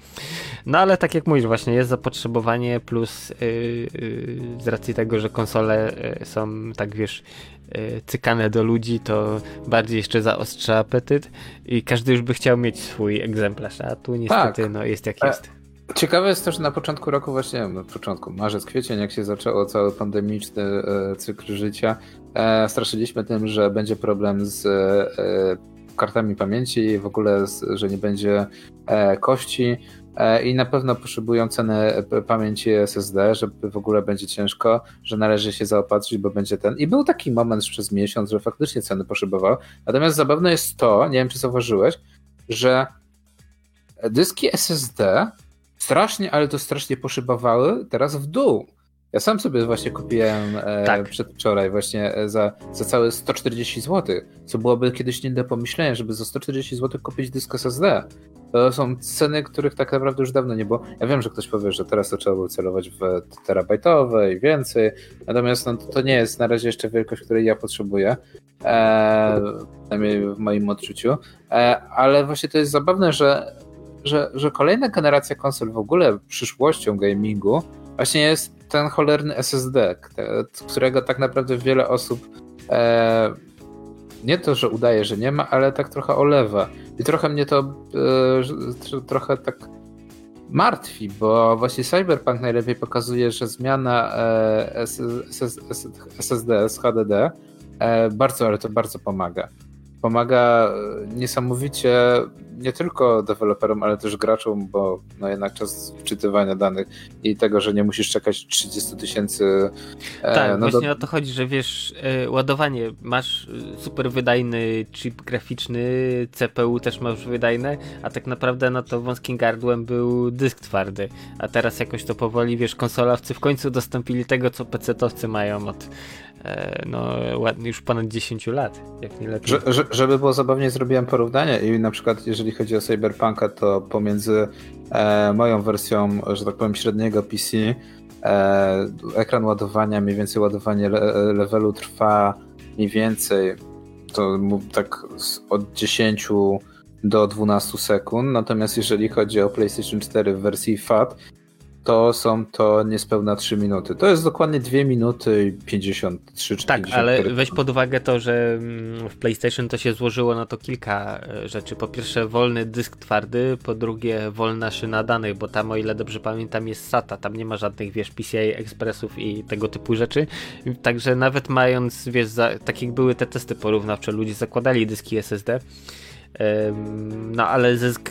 No ale tak jak mówisz, właśnie jest zapotrzebowanie plus z racji tego, że konsole są, tak wiesz, cykane do ludzi, to bardziej jeszcze zaostrza apetyt i każdy już by chciał mieć swój egzemplarz, a tu niestety tak. No jest jak jest. Ciekawe jest to, że na początku roku, właśnie na początku, marzec, kwiecień, jak się zaczęło cały pandemiczny cykl życia, straszyliśmy tym, że będzie problem z kartami pamięci i w ogóle, że nie będzie kości i na pewno potrzebują ceny pamięci SSD, żeby w ogóle będzie ciężko, że należy się zaopatrzyć, bo będzie ten. I był taki moment przez miesiąc, że faktycznie ceny poszybowały. Natomiast zabawne jest to, nie wiem czy zauważyłeś, że dyski SSD strasznie, ale to strasznie poszybowały teraz w dół. Ja sam sobie właśnie kupiłem przedwczoraj właśnie za całe 140 zł, co byłoby kiedyś nie do pomyślenia, żeby za 140 zł kupić dysk SSD. To są ceny, których tak naprawdę już dawno nie było. Ja wiem, że ktoś powie, że teraz to trzeba było celować w terabajtowe i więcej, natomiast no, to nie jest na razie jeszcze wielkość, której ja potrzebuję, przynajmniej w moim odczuciu, ale właśnie to jest zabawne, że kolejna generacja konsol w ogóle przyszłością gamingu właśnie jest ten cholerny SSD, którego tak naprawdę wiele osób nie to, że udaje, że nie ma, ale tak trochę olewa. I trochę mnie to trochę tak martwi, bo właśnie Cyberpunk najlepiej pokazuje, że zmiana SSD z HDD bardzo, ale to bardzo pomaga. Pomaga niesamowicie nie tylko deweloperom, ale też graczom, bo no jednak czas wczytywania danych i tego, że nie musisz czekać 30 000. Tak, no właśnie o to chodzi, że wiesz, ładowanie, masz super wydajny chip graficzny, CPU też masz wydajne, a tak naprawdę no to wąskim gardłem był dysk twardy, a teraz jakoś to powoli, wiesz, konsolowcy w końcu dostąpili tego, co pecetowcy mają od no już ponad 10 lat, jak nie lepiej. Żeby było zabawnie, zrobiłem porównanie i na przykład jeżeli chodzi o Cyberpunka, to pomiędzy moją wersją, że tak powiem, średniego PC, ekran ładowania, mniej więcej ładowanie levelu trwa mniej więcej to tak od 10 do 12 sekund, natomiast jeżeli chodzi o PlayStation 4 w wersji FAT, to są to niespełna 3 minuty. To jest dokładnie 2 minuty i 53 czy 54. Tak, ale weź pod uwagę to, że w PlayStation to się złożyło na to kilka rzeczy. Po pierwsze wolny dysk twardy, po drugie wolna szyna danych, bo tam, o ile dobrze pamiętam, jest SATA. Tam nie ma żadnych, wiesz, PCI Expressów i tego typu rzeczy. Także nawet mając, wiesz, tak jak były te testy porównawcze, ludzie zakładali dyski SSD. No ale zysk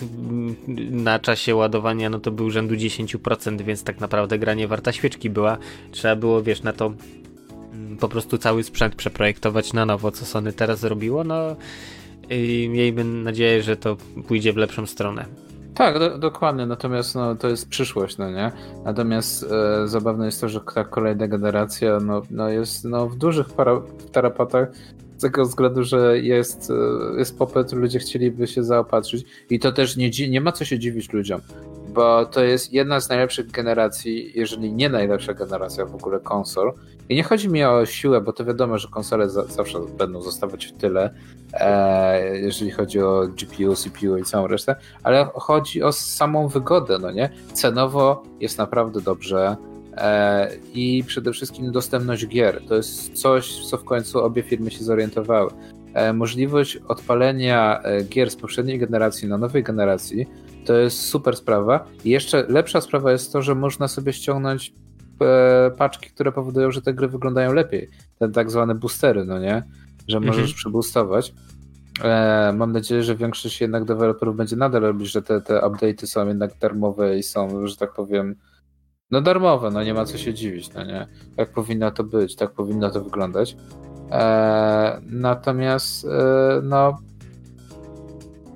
na czasie ładowania no to był rzędu 10%, więc tak naprawdę gra nie warta świeczki była. Trzeba było, wiesz, na to po prostu cały sprzęt przeprojektować na nowo, co Sony teraz zrobiło, no i miejmy nadzieję, że to pójdzie w lepszą stronę. Tak, dokładnie, natomiast no, to jest przyszłość, no nie? Natomiast zabawne jest to, że ta kolejna generacja no jest w dużych tarapatach z tego względu, że jest popyt, ludzie chcieliby się zaopatrzyć i to też nie ma co się dziwić ludziom, bo to jest jedna z najlepszych generacji, jeżeli nie najlepsza generacja w ogóle konsol. I nie chodzi mi o siłę, bo to wiadomo, że konsole zawsze będą zostawać w tyle, jeżeli chodzi o GPU, CPU i całą resztę, ale chodzi o samą wygodę, no nie? Cenowo jest naprawdę dobrze i przede wszystkim dostępność gier. To jest coś, co w końcu obie firmy się zorientowały. Możliwość odpalenia gier z poprzedniej generacji na nowej generacji to jest super sprawa. I jeszcze lepsza sprawa jest to, że można sobie ściągnąć paczki, które powodują, że te gry wyglądają lepiej. Te tak zwane boostery, no nie? Że możesz przyboostować. Mam nadzieję, że większość jednak deweloperów będzie nadal robić, że te update'y są jednak darmowe i są, że tak powiem, no darmowe, no nie ma co się dziwić, no nie? Tak powinno to być, tak powinno to wyglądać. Natomiast no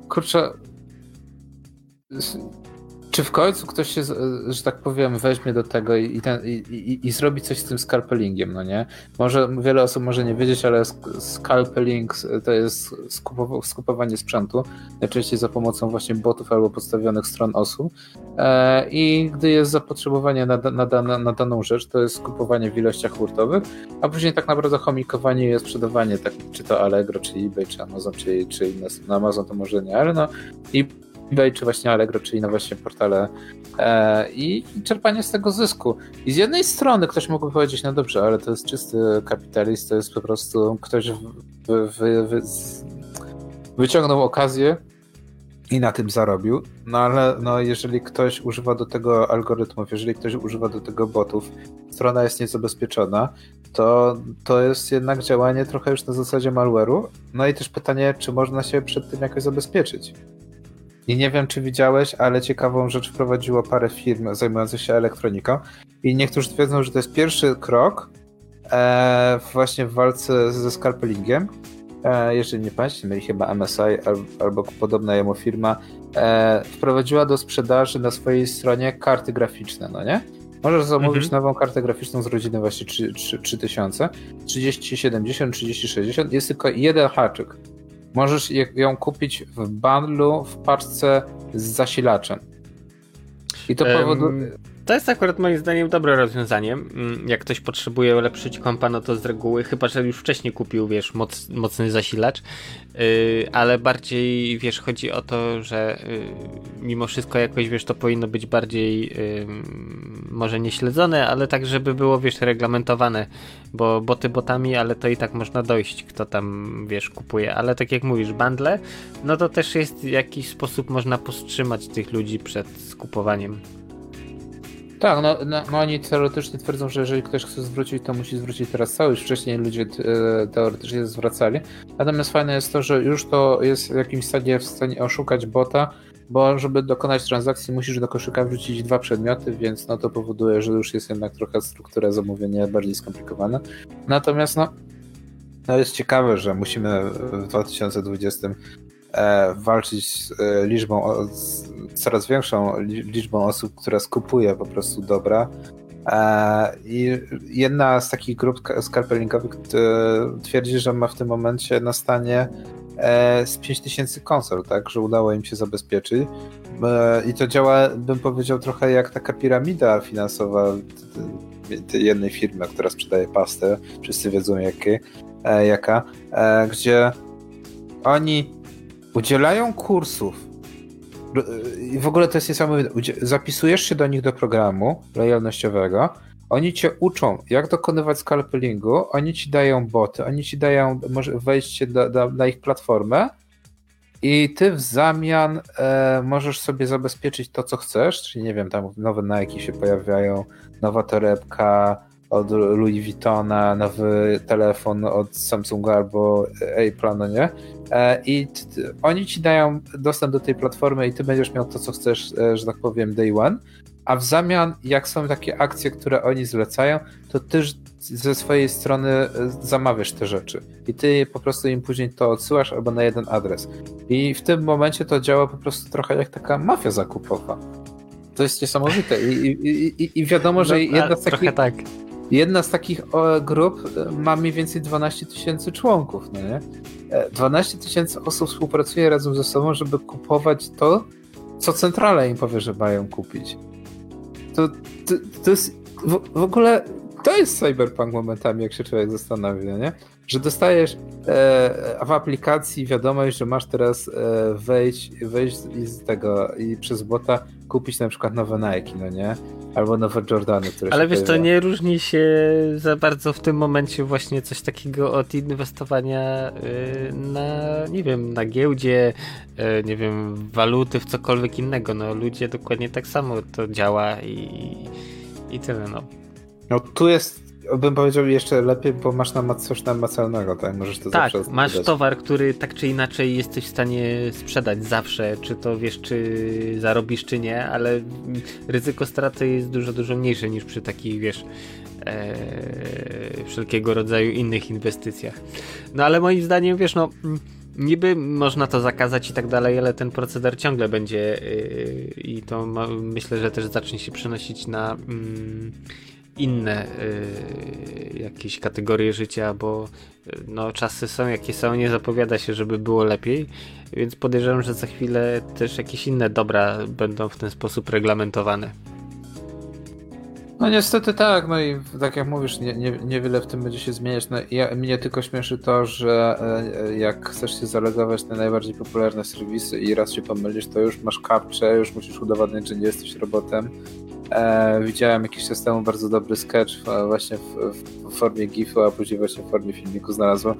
kurczę, czy w końcu ktoś się, że tak powiem, weźmie do tego i zrobi coś z tym scalpelingiem, no nie? Może wiele osób może nie wiedzieć, ale scalpeling to jest skupowanie sprzętu, najczęściej za pomocą właśnie botów albo podstawionych stron osób, i gdy jest zapotrzebowanie na daną rzecz, to jest skupowanie w ilościach hurtowych, a później tak naprawdę chomikowanie i sprzedawanie, tak, czy to Allegro, czy eBay, czy Amazon, czy inne, na Amazon to może nie, ale no i eBay, czy właśnie Allegro, czyli na właśnie portale i czerpanie z tego zysku. I z jednej strony ktoś mógłby powiedzieć, no dobrze, ale to jest czysty kapitalizm, to jest po prostu ktoś wyciągnął okazję i na tym zarobił, no ale no, jeżeli ktoś używa do tego algorytmów, jeżeli ktoś używa do tego botów, strona jest niezabezpieczona, to jest jednak działanie trochę już na zasadzie malware'u, no i też pytanie, czy można się przed tym jakoś zabezpieczyć. I nie wiem, czy widziałeś, ale ciekawą rzecz wprowadziło parę firm zajmujących się elektroniką i niektórzy twierdzą, że to jest pierwszy krok właśnie w walce ze scalpelingiem. Jeżeli nie pamiętam, mieli chyba MSI albo podobna jemu firma, wprowadziła do sprzedaży na swojej stronie karty graficzne, no nie? Możesz zamówić nową kartę graficzną z rodziny właśnie 3000, 3070, 3060, jest tylko jeden haczyk. Możesz ją kupić w bundlu, w paczce z zasilaczem. I to powoduje... To jest akurat moim zdaniem dobre rozwiązanie. Jak ktoś potrzebuje ulepszyć kompa, no to z reguły, chyba że już wcześniej kupił, wiesz, mocny zasilacz, ale bardziej, wiesz, chodzi o to, że mimo wszystko jakoś, wiesz, to powinno być bardziej może nie śledzone, ale tak, żeby było, wiesz, reglamentowane, bo boty botami, ale to i tak można dojść, kto tam, wiesz, kupuje, ale tak jak mówisz, bundle, no to też jest w jakiś sposób można powstrzymać tych ludzi przed skupowaniem. Tak, no oni teoretycznie twierdzą, że jeżeli ktoś chce zwrócić, to musi zwrócić teraz cały, już wcześniej ludzie teoretycznie zwracali. Natomiast fajne jest to, że już to jest w jakimś stanie w stanie oszukać bota, bo żeby dokonać transakcji, musisz do koszyka wrzucić 2 przedmioty, więc no to powoduje, że już jest jednak trochę struktura zamówienia bardziej skomplikowana. Natomiast no jest ciekawe, że musimy w 2020 walczyć z liczbą, z coraz większą liczbą osób, która skupuje po prostu dobra. I jedna z takich grup scalpingowych twierdzi, że ma w tym momencie na stanie z 5000 konsol, tak, że udało im się zabezpieczyć. I to działa, bym powiedział, trochę jak taka piramida finansowa jednej firmy, która sprzedaje pastę. Wszyscy wiedzą jaka, gdzie oni udzielają kursów i w ogóle to jest niesamowite. Zapisujesz się do nich do programu lojalnościowego, oni cię uczą, jak dokonywać scalpelingu, oni ci dają boty, oni ci dają wejście na ich platformę i ty w zamian możesz sobie zabezpieczyć to, co chcesz, czyli nie wiem, tam nowe Nike się pojawiają, nowa torebka od Louis Vuittona, nowy telefon od Samsunga albo Apple'a, no nie? I oni ci dają dostęp do tej platformy i ty będziesz miał to, co chcesz, że tak powiem, day one, a w zamian, jak są takie akcje, które oni zlecają, to ty ze swojej strony zamawiasz te rzeczy i ty po prostu im później to odsyłasz albo na jeden adres. I w tym momencie to działa po prostu trochę jak taka mafia zakupowa. To jest niesamowite i wiadomo, że jedna z takich... Tak. Jedna z takich grup ma mniej więcej 12 000 członków, no nie? 12 000 osób współpracuje razem ze sobą, żeby kupować to, co centrala im powie, że mają kupić. To jest w ogóle to jest cyberpunk momentami, jak się człowiek zastanawia, nie? Że dostajesz w aplikacji wiadomość, że masz teraz wejść z tego i przez bota kupić na przykład nowe Nike, no nie? Albo nowe Jordany, które ale wiesz, to nie różni się za bardzo w tym momencie właśnie coś takiego od inwestowania na, nie wiem, na giełdzie, nie wiem, waluty, w cokolwiek innego. No ludzie dokładnie tak samo to działa i tyle, no. No tu jest, bym powiedział, jeszcze lepiej, bo masz coś namacalnego, tak? Możesz to tak, zawsze masz zbierać. Towar, który tak czy inaczej jesteś w stanie sprzedać zawsze, czy to wiesz, czy zarobisz, czy nie, ale ryzyko straty jest dużo, dużo mniejsze niż przy takich, wiesz, wszelkiego rodzaju innych inwestycjach. No ale moim zdaniem, wiesz, no niby można to zakazać i tak dalej, ale ten proceder ciągle będzie i to myślę, że też zacznie się przenosić na inne jakieś kategorie życia, bo no, czasy są jakie są, nie zapowiada się, żeby było lepiej, więc podejrzewam, że za chwilę też jakieś inne dobra będą w ten sposób reglamentowane. No niestety tak, no i tak jak mówisz, niewiele w tym będzie się zmieniać. No, mnie tylko śmieszy to, że jak chcesz się zalogować na najbardziej popularne serwisy i raz się pomylisz, to już masz kapczę, już musisz udowadniać, że nie jesteś robotem. Widziałem jakiś czas temu bardzo dobry sketch właśnie w formie gifu, a później właśnie w formie filmiku znalazłem,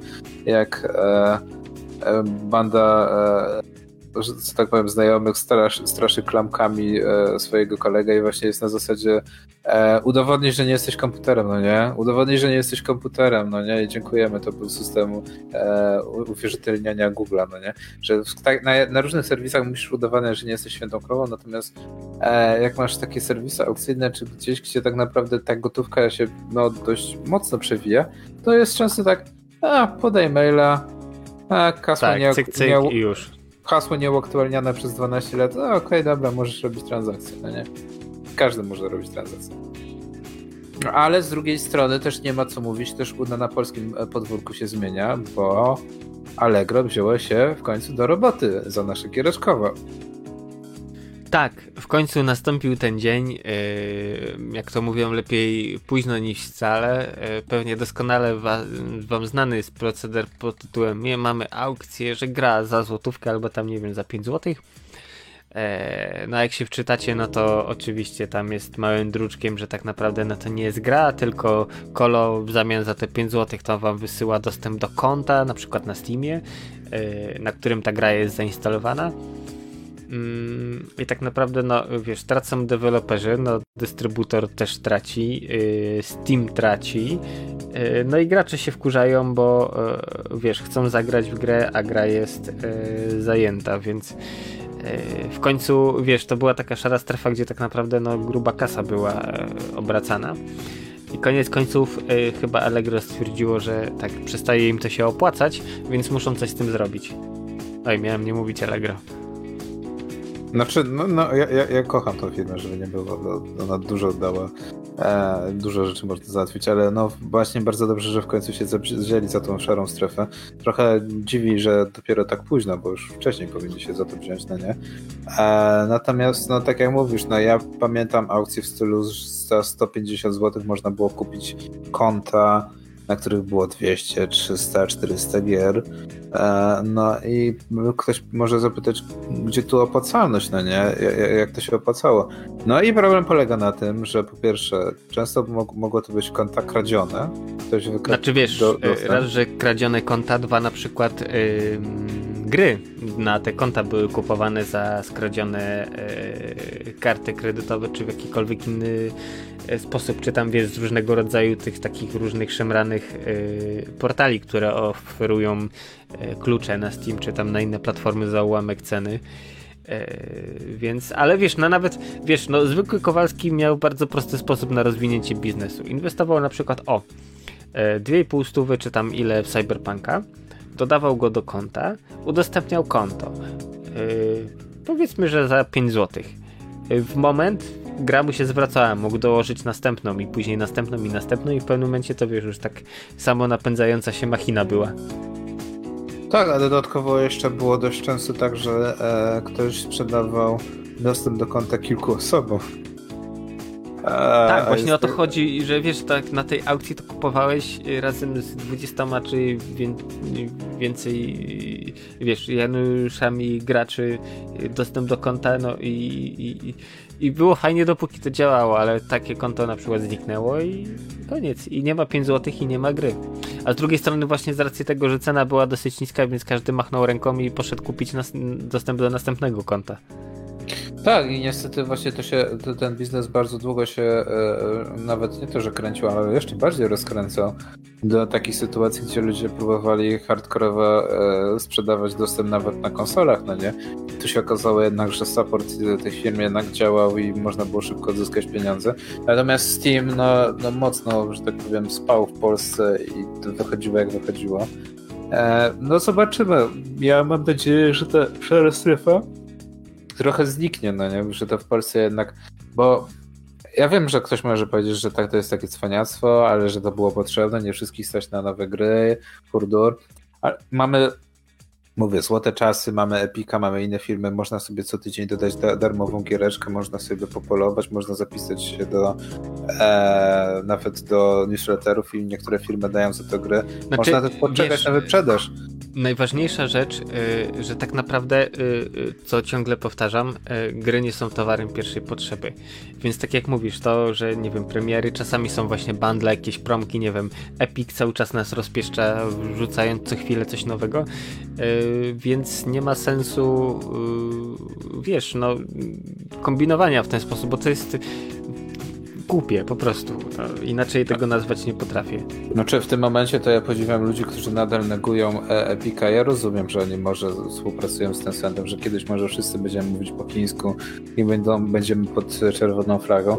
jak banda, że tak powiem, znajomych straszy klamkami swojego kolegę i właśnie jest na zasadzie udowodnij, że nie jesteś komputerem, no nie? Udowodnij, że nie jesteś komputerem, no nie? I dziękujemy, to był system uwierzytelniania Google'a, no nie? Że na różnych serwisach musisz udowadniać, że nie jesteś świętą krową, natomiast jak masz takie serwisy aukcyjne, czy gdzieś, gdzie tak naprawdę ta gotówka się no, dość mocno przewija, to jest często tak, podaj maila, kasła tak, cyk, i już. Hasło nieaktualniane przez 12 lat, no okej, dobra, możesz robić transakcję, no nie? Każdy może robić transakcję. No, ale z drugiej strony też nie ma co mówić, też na polskim podwórku się zmienia, bo Allegro wzięło się w końcu do roboty za nasze kiereczkowe. Tak, w końcu nastąpił ten dzień, jak to mówią, lepiej późno niż wcale, pewnie doskonale wam znany jest proceder pod tytułem nie mamy aukcję, że gra za złotówkę albo tam nie wiem za 5 złotych, no jak się wczytacie no to oczywiście tam jest małym druczkiem, że tak naprawdę no to nie jest gra, tylko kolo w zamian za te 5 złotych to wam wysyła dostęp do konta, na przykład na Steamie, na którym ta gra jest zainstalowana. I tak naprawdę, no wiesz, tracą deweloperzy, no dystrybutor też traci, Steam traci, no i gracze się wkurzają, bo wiesz, chcą zagrać w grę, a gra jest zajęta, więc w końcu, wiesz, to była taka szara strefa, gdzie tak naprawdę, no gruba kasa była obracana. I koniec końców chyba Allegro stwierdziło, że tak, przestaje im to się opłacać, więc muszą coś z tym zrobić. Oj, miałem nie mówić Allegro. Znaczy, ja kocham tą firmę, żeby nie było, bo ona dużo dała, dużo rzeczy można załatwić, ale no właśnie bardzo dobrze, że w końcu się wzięli za tą szarą strefę. Trochę dziwi, że dopiero tak późno, bo już wcześniej powinni się za to wziąć, no nie? Natomiast, no tak jak mówisz, no ja pamiętam aukcję w stylu za 150 zł można było kupić konta, na których było 200, 300, 400 gier. No i ktoś może zapytać, gdzie tu opłacalność, no nie? Jak to się opłacało? No i problem polega na tym, że po pierwsze, często mogło to być konta kradzione. Ktoś znaczy wiesz, raz, że kradzione konta, dwa na przykład gry na te konta były kupowane za skradzione karty kredytowe, czy w jakikolwiek inny sposób, czy tam wiesz, z różnego rodzaju tych takich różnych szemranych portali, które oferują klucze na Steam, czy tam na inne platformy za ułamek ceny. Więc, ale wiesz, no nawet wiesz, no zwykły Kowalski miał bardzo prosty sposób na rozwinięcie biznesu. Inwestował na przykład 2,5 stówy, czy tam ile w Cyberpunka, dodawał go do konta, udostępniał konto. Powiedzmy, że za 5 zł. W moment gra mu się zwracała, mógł dołożyć następną i później następną i następną i w pewnym momencie to wiesz, już tak samo napędzająca się machina była. Tak, a dodatkowo jeszcze było dość często tak, że ktoś sprzedawał dostęp do konta kilku osobom. Tak, właśnie o to chodzi, że wiesz, tak na tej aukcji to kupowałeś razem z 20 czy więcej, wiesz, Januszami graczy dostęp do konta, no i było fajnie, dopóki to działało, ale takie konto na przykład zniknęło i koniec. I nie ma 5 zł i nie ma gry. A z drugiej strony właśnie z racji tego, że cena była dosyć niska, więc każdy machnął ręką i poszedł kupić dostęp do następnego konta. Tak, i niestety właśnie ten biznes bardzo długo się nawet nie to, że kręcił, ale jeszcze bardziej rozkręcał do takich sytuacji, gdzie ludzie próbowali hardkorowo sprzedawać dostęp nawet na konsolach, no nie? Tu się okazało jednak, że support tych firm jednak działał i można było szybko odzyskać pieniądze. Natomiast Steam no mocno, że tak powiem, spał w Polsce i wychodziło jak wychodziło. No zobaczymy. Ja mam nadzieję, że ta szara strefa trochę zniknie, no nie? Że to w Polsce jednak, bo ja wiem, że ktoś może powiedzieć, że tak to jest takie cwaniactwo, ale że to było potrzebne, nie wszystkich stać na nowe gry, kurdur. Ale mamy, mówię, złote czasy, mamy Epica, mamy inne firmy, można sobie co tydzień dodać darmową giereczkę, można sobie popolować, można zapisać się do nawet do newsletterów i niektóre firmy dają za to gry. Znaczy, można też poczekać na wyprzedaż. Najważniejsza rzecz, że tak naprawdę, co ciągle powtarzam, gry nie są towarem pierwszej potrzeby. Więc tak jak mówisz, to, że nie wiem, premiery czasami są właśnie bundle, jakieś promki, nie wiem, Epic cały czas nas rozpieszcza, wrzucając co chwilę coś nowego, więc nie ma sensu, wiesz, no, kombinowania w ten sposób, bo to jest głupie po prostu. Inaczej tego nazwać nie potrafię. Znaczy w tym momencie to ja podziwiam ludzi, którzy nadal negują Epica. Ja rozumiem, że oni może współpracują z Tencent, że kiedyś może wszyscy będziemy mówić po chińsku i będziemy pod czerwoną flagą,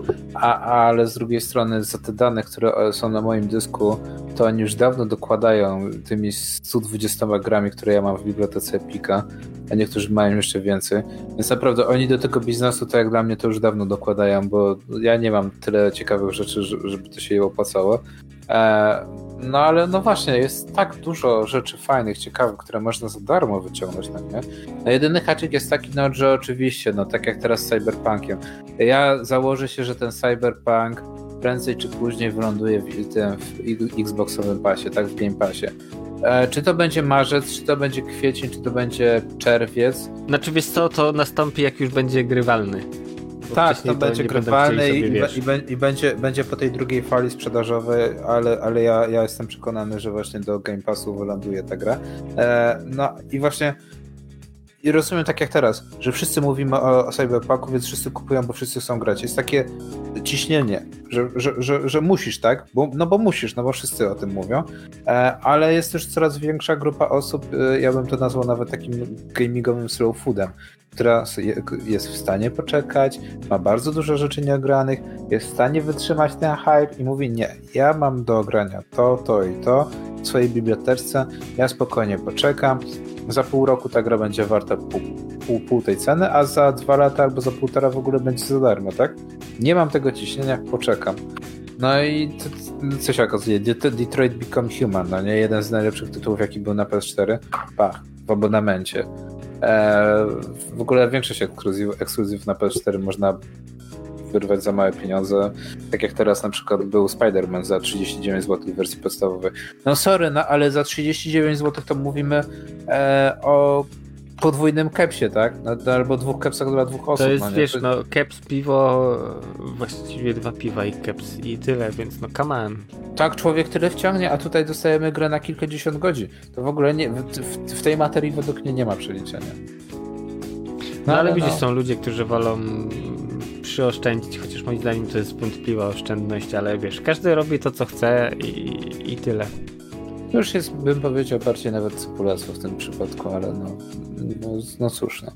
ale z drugiej strony za te dane, które są na moim dysku, to oni już dawno dokładają tymi 120 grami, które ja mam w bibliotece Epica, a niektórzy mają jeszcze więcej. Więc naprawdę oni do tego biznesu, tak jak dla mnie, to już dawno dokładają, bo ja nie mam tyle ciekawych rzeczy, żeby to się jej opłacało. No ale no właśnie, jest tak dużo rzeczy fajnych, ciekawych, które można za darmo wyciągnąć, na nie? No jedyny haczyk jest taki, no, że oczywiście, no tak jak teraz z Cyberpunkiem. Ja założę się, że ten Cyberpunk prędzej czy później wyląduje w Xboxowym pasie, tak, w Game Passie. Czy to będzie marzec, czy to będzie kwiecień, czy to będzie czerwiec? Znaczy wiesz co, to nastąpi jak już będzie grywalny. Tak, to będzie grywalny i będzie po tej drugiej fali sprzedażowej, ale ja jestem przekonany, że właśnie do Game Passu wyląduje ta gra. No i właśnie i rozumiem tak jak teraz, że wszyscy mówimy o Cyberpunku, więc wszyscy kupują, bo wszyscy chcą grać. Jest takie ciśnienie, że musisz, tak? Bo musisz, no bo wszyscy o tym mówią, ale jest też coraz większa grupa osób, ja bym to nazwał nawet takim gamingowym slow foodem, która jest w stanie poczekać, ma bardzo dużo rzeczy nieogranych, jest w stanie wytrzymać ten hype i mówi nie, ja mam do ogrania to i to w swojej bibliotece, ja spokojnie poczekam, za pół roku ta gra będzie warta pół tej ceny, a za 2 lata albo za 1,5 w ogóle będzie za darmo, tak? Nie mam tego ciśnienia, poczekam. No i co się okazuje, Detroit Become Human, no nie? Jeden z najlepszych tytułów, jaki był na PS4, w abonamencie. W ogóle większość ekskluzywów na PS4 można wyrwać za małe pieniądze, tak jak teraz na przykład był Spider-Man za 39 zł w wersji podstawowej. No sorry, no ale za 39 zł to mówimy o podwójnym kepsie, tak? No, albo 2 kepsach dla 2 osób. To jest, no wiesz, to... no keps, piwo, właściwie 2 piwa i keps i tyle, więc no come on. Tak, człowiek tyle wciągnie, a tutaj dostajemy grę na kilkadziesiąt godzin. To w ogóle nie, w tej materii według mnie nie ma przeliczenia. No ale widzisz, są ludzie, którzy wolą przyoszczędzić, chociaż moim zdaniem to jest wątpliwa oszczędność, ale wiesz, każdy robi to, co chce i tyle. To już jest, bym powiedział, bardziej nawet cypulactwo w tym przypadku, ale no cóż, no.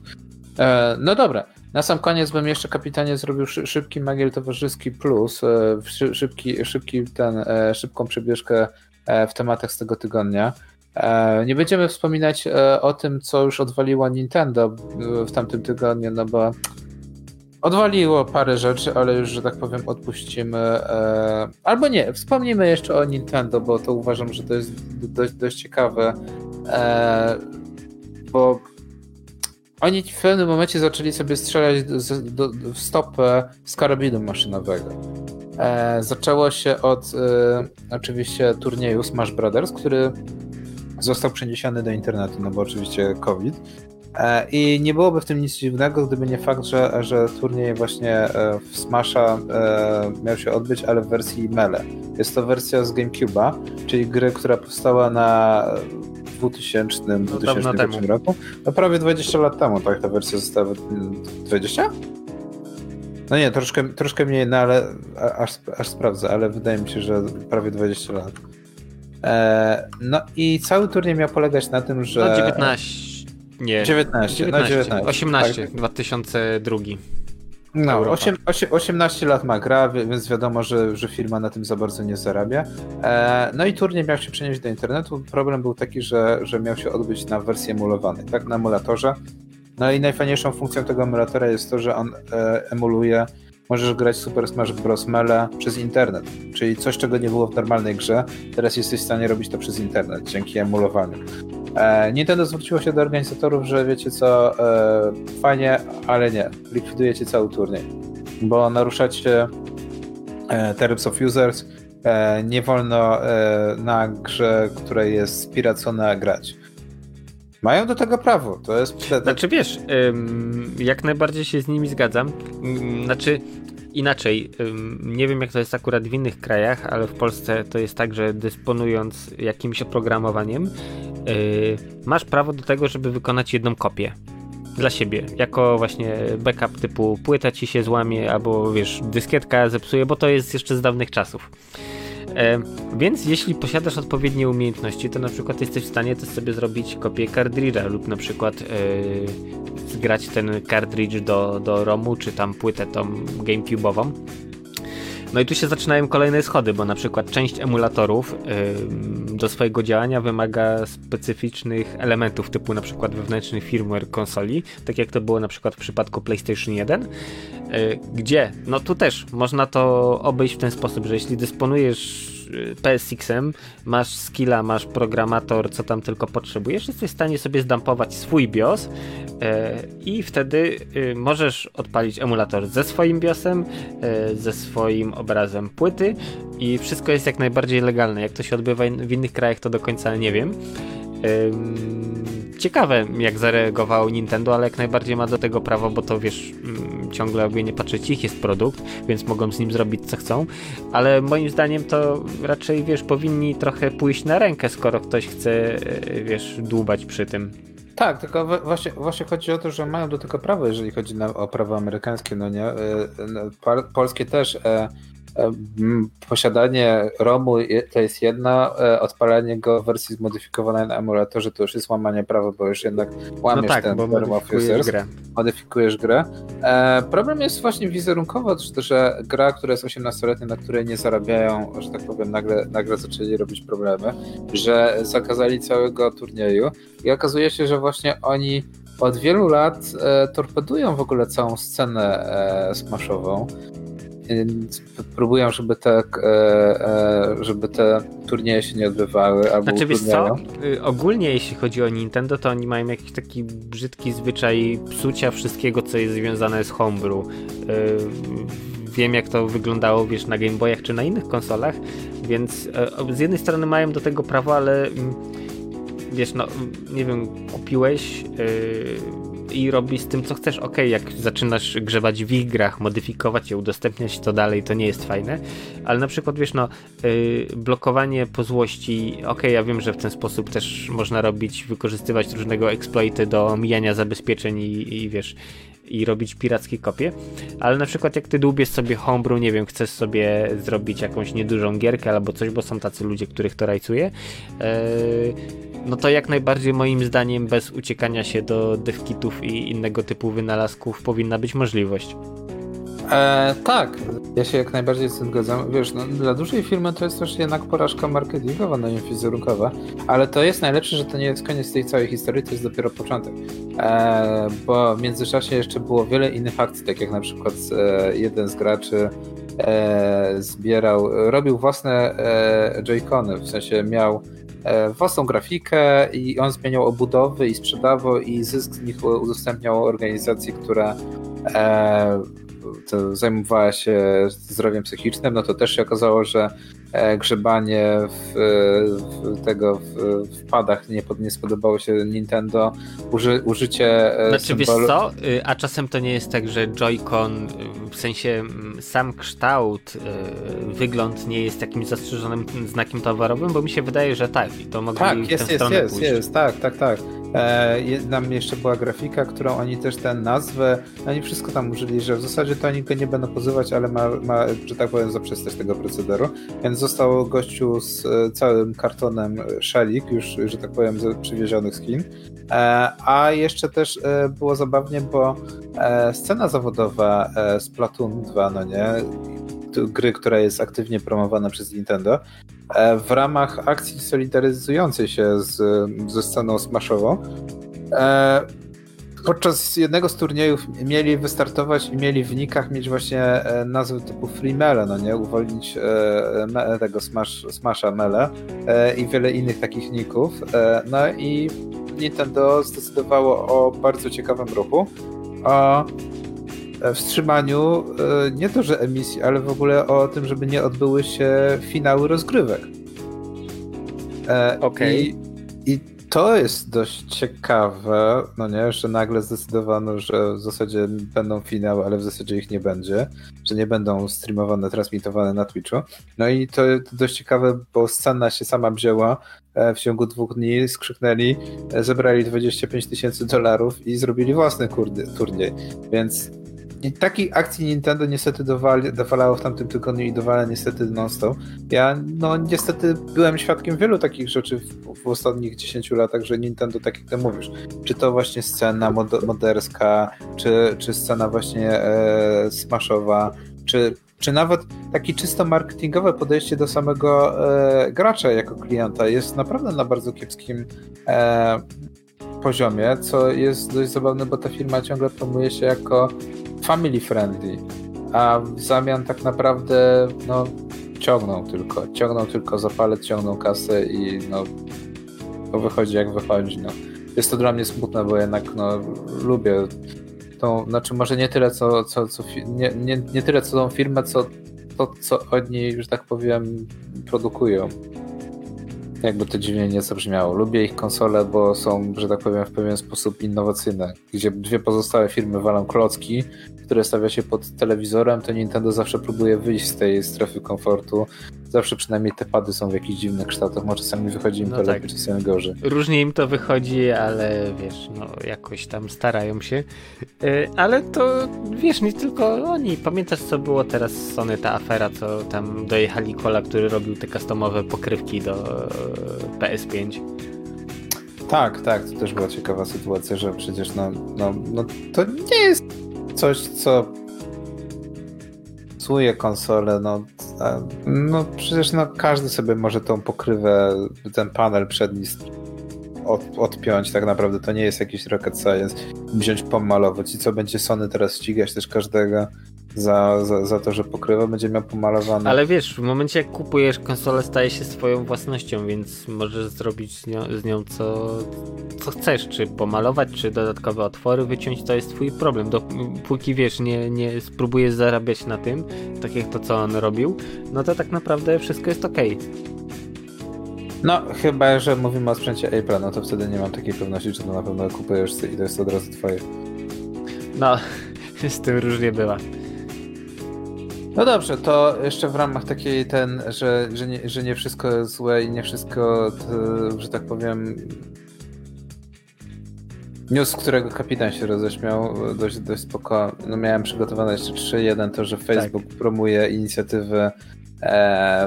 No dobra, na sam koniec bym jeszcze, kapitanie, zrobił szybki magiel towarzyski plus, szybką przebieżkę w tematach z tego tygodnia. Nie będziemy wspominać o tym, co już odwaliło Nintendo w tamtym tygodniu, no bo odwaliło parę rzeczy, ale już, że tak powiem, odpuścimy. Albo nie, wspomnimy jeszcze o Nintendo, bo to uważam, że to jest dość ciekawe, bo Oni w pewnym momencie zaczęli sobie strzelać w stopę z karabinu maszynowego. Zaczęło się od oczywiście turnieju Smash Brothers, który został przeniesiony do internetu, no bo oczywiście COVID. I nie byłoby w tym nic dziwnego, gdyby nie fakt, że turniej właśnie w Smasha miał się odbyć, ale w wersji Melee. Jest to wersja z GameCube'a, czyli gry, która powstała na 2000 roku. No prawie 20 lat temu, tak? Ta wersja została 20? No nie, troszkę mniej, no ale aż sprawdzę, ale wydaje mi się, że prawie 20 lat. No i cały turniej miał polegać na tym, że... No 18, tak. 2002. No, 18 lat ma gra, więc wiadomo, że firma na tym za bardzo nie zarabia. No i turniej miał się przenieść do internetu. Problem był taki, że miał się odbyć na wersji emulowanej, tak, na emulatorze. No i najfajniejszą funkcją tego emulatora jest to, że on emuluje, możesz grać Super Smash Bros. Melee przez internet, czyli coś, czego nie było w normalnej grze, teraz jesteś w stanie robić to przez internet, dzięki emulowaniu. Nintendo zwróciło się do organizatorów, że wiecie co, fajnie, ale nie, likwidujecie cały turniej, bo naruszacie Terms of Users, nie wolno na grze, która jest spiracona, grać. Mają do tego prawo, to jest... Znaczy wiesz, jak najbardziej się z nimi zgadzam, znaczy inaczej, nie wiem jak to jest akurat w innych krajach, ale w Polsce to jest tak, że dysponując jakimś oprogramowaniem, masz prawo do tego, żeby wykonać jedną kopię dla siebie, jako właśnie backup typu płyta ci się złamie albo wiesz, dyskietka zepsuje, bo to jest jeszcze z dawnych czasów. Więc jeśli posiadasz odpowiednie umiejętności, to na przykład jesteś w stanie też sobie zrobić kopię kartridża lub na przykład zgrać ten kartridż do ROM-u czy tam płytę tą GameCube'ową. No i tu się zaczynają kolejne schody, bo na przykład część emulatorów do swojego działania wymaga specyficznych elementów typu na przykład wewnętrzny firmware konsoli, tak jak to było na przykład w przypadku PlayStation 1, gdzie no tu też można to obejść w ten sposób, że jeśli dysponujesz PSX-em, masz skilla, masz programator, co tam tylko potrzebujesz, jesteś w stanie sobie zdumpować swój BIOS i wtedy możesz odpalić emulator ze swoim BIOS-em, ze swoim obrazem płyty i wszystko jest jak najbardziej legalne. Jak to się odbywa w innych krajach, to do końca nie wiem. Ciekawe jak zareagował Nintendo, ale jak najbardziej ma do tego prawo, bo to wiesz, ciągle jakby nie patrzeć, ich jest produkt, więc mogą z nim zrobić co chcą, ale moim zdaniem to raczej wiesz, powinni trochę pójść na rękę, skoro ktoś chce wiesz, dłubać przy tym. Tak, tylko właśnie chodzi o to, że mają do tego prawo, jeżeli chodzi o prawo amerykańskie, no nie, polskie też. Posiadanie ROM-u to jest jedno, odpalanie go w wersji zmodyfikowanej na emulatorze to już jest łamanie prawa, bo już jednak łamiesz ten term of users, modyfikujesz grę. Problem jest właśnie wizerunkowo, że gra, która jest 18-letnia, na której nie zarabiają, że tak powiem, nagle zaczęli robić problemy, że zakazali całego turnieju i okazuje się, że właśnie oni od wielu lat torpedują w ogóle całą scenę smashową. Próbują, żeby te turnieje się nie odbywały albo znaczy, wiesz co? Ogólnie jeśli chodzi o Nintendo, to oni mają jakiś taki brzydki zwyczaj psucia wszystkiego, co jest związane z homebrew. Wiem jak to wyglądało wiesz, na Game Boyach czy na innych konsolach, więc z jednej strony mają do tego prawo, ale wiesz, no nie wiem, kupiłeś i robisz z tym co chcesz, okej, jak zaczynasz grzebać w ich grach, modyfikować je, udostępniać to dalej, to nie jest fajne, ale na przykład wiesz, no blokowanie po złości, okej, ja wiem, że w ten sposób też można robić, wykorzystywać różnego exploity do omijania zabezpieczeń i wiesz, i robić pirackie kopie, ale na przykład jak ty dłubiesz sobie homebrew, nie wiem, chcesz sobie zrobić jakąś niedużą gierkę albo coś, bo są tacy ludzie, których to rajcuje, no to jak najbardziej moim zdaniem bez uciekania się do devkitów i innego typu wynalazków powinna być możliwość. Tak, ja się jak najbardziej z tym zgadzam. Wiesz, no, dla dużej firmy to jest też jednak porażka marketingowa, no nie wizerunkowa, ale to jest najlepsze, że to nie jest koniec tej całej historii, to jest dopiero początek. Bo w międzyczasie jeszcze było wiele innych akcji, tak jak na przykład jeden z graczy robił własne Joy-Cony, w sensie miał własną grafikę i on zmieniał obudowy i sprzedawał i zysk z nich udostępniał organizacji, która to zajmowała się zdrowiem psychicznym, no to też się okazało, że grzebanie w padach nie spodobało się Nintendo. Użycie znaczy symbolu... wiesz co? A czasem to nie jest tak, że Joy-Con, w sensie sam kształt, wygląd nie jest jakimś zastrzeżonym znakiem towarowym, bo mi się wydaje, że tak. I to mogli tak, jest. Tam jeszcze była grafika, którą oni też tę nazwę, oni wszystko tam użyli, że w zasadzie to oni go nie będą pozywać, ale ma że tak powiem, zaprzestać tego procederu, więc został gościu z całym kartonem szalik, już, że tak powiem, przywiezionych z Chin. A jeszcze też było zabawnie, bo scena zawodowa Splatoon 2, no nie, gry, która jest aktywnie promowana przez Nintendo, w ramach akcji solidaryzującej się ze sceną smashową, podczas jednego z turniejów mieli wystartować i mieli w nikach mieć właśnie nazwy typu Free Melee, no nie? Uwolnić tego Smasha Melee i wiele innych takich ników. No i Nintendo zdecydowało o bardzo ciekawym ruchu, o wstrzymaniu nie to, że emisji, ale w ogóle o tym, żeby nie odbyły się finały rozgrywek. Okej. I to jest dość ciekawe, no nie, że nagle zdecydowano, że w zasadzie będą finały, ale w zasadzie ich nie będzie, że nie będą streamowane, transmitowane na Twitchu. No i to jest dość ciekawe, bo scena się sama wzięła, w ciągu 2 dni skrzyknęli, zebrali $25,000 i zrobili własny turniej, więc i takiej akcji Nintendo niestety dowalało w tamtym tygodniu i dowala niestety non-stop. Ja no niestety byłem świadkiem wielu takich rzeczy w ostatnich 10 latach, że Nintendo, tak jak ty mówisz, czy to właśnie scena moderska, czy scena właśnie smashowa, czy nawet takie czysto marketingowe podejście do samego gracza jako klienta jest naprawdę na bardzo kiepskim poziomie, co jest dość zabawne, bo ta firma ciągle promuje się jako family friendly, a w zamian tak naprawdę no, ciągną tylko za palec, ciągną kasę i no to wychodzi jak wychodzi. No. Jest to dla mnie smutne, bo jednak no, lubię tą, znaczy może nie tyle co tą firmę, co to, co od niej, że tak powiem, produkują. Jakby to dziwnie nie zabrzmiało. Lubię ich konsole, bo są, że tak powiem, w pewien sposób innowacyjne. Gdzie 2 pozostałe firmy walą klocki, które stawia się pod telewizorem, to Nintendo zawsze próbuje wyjść z tej strefy komfortu. Zawsze przynajmniej te pady są w jakichś dziwnych kształtach. Może czasami wychodzi im to lepiej, czasami gorzej. Różnie im to wychodzi, ale wiesz, no jakoś tam starają się. Ale to wiesz, nie tylko oni. Pamiętasz, co było teraz z Sony, ta afera, co tam dojechali Kola, który robił te customowe pokrywki do PS5. Tak, to też była ciekawa sytuacja, że przecież no to nie jest coś, co psuje konsolę, no przecież no każdy sobie może tą pokrywę, ten panel przedni odpiąć, tak naprawdę to nie jest jakiś rocket science, wziąć, pomalować i co będzie Sony teraz ścigać też każdego za to, że pokrywa będzie miał pomalowane. Ale wiesz, w momencie jak kupujesz konsolę, staje się swoją własnością, więc możesz zrobić z nią co chcesz, czy pomalować, czy dodatkowe otwory wyciąć, to jest twój problem. Dopóki wiesz, nie spróbujesz zarabiać na tym, tak jak to, co on robił, no to tak naprawdę wszystko jest okej. No, chyba, że mówimy o sprzęcie Apple'a, no to wtedy nie mam takiej pewności, czy to na pewno kupujesz i to jest od razu twoje. No, z tym różnie bywa. No dobrze, to jeszcze w ramach takiej że nie wszystko jest złe i nie wszystko, to, że tak powiem, news, którego kapitan się roześmiał, dość spoko. No miałem przygotowane jeszcze 3. Jeden to, że Facebook promuje inicjatywę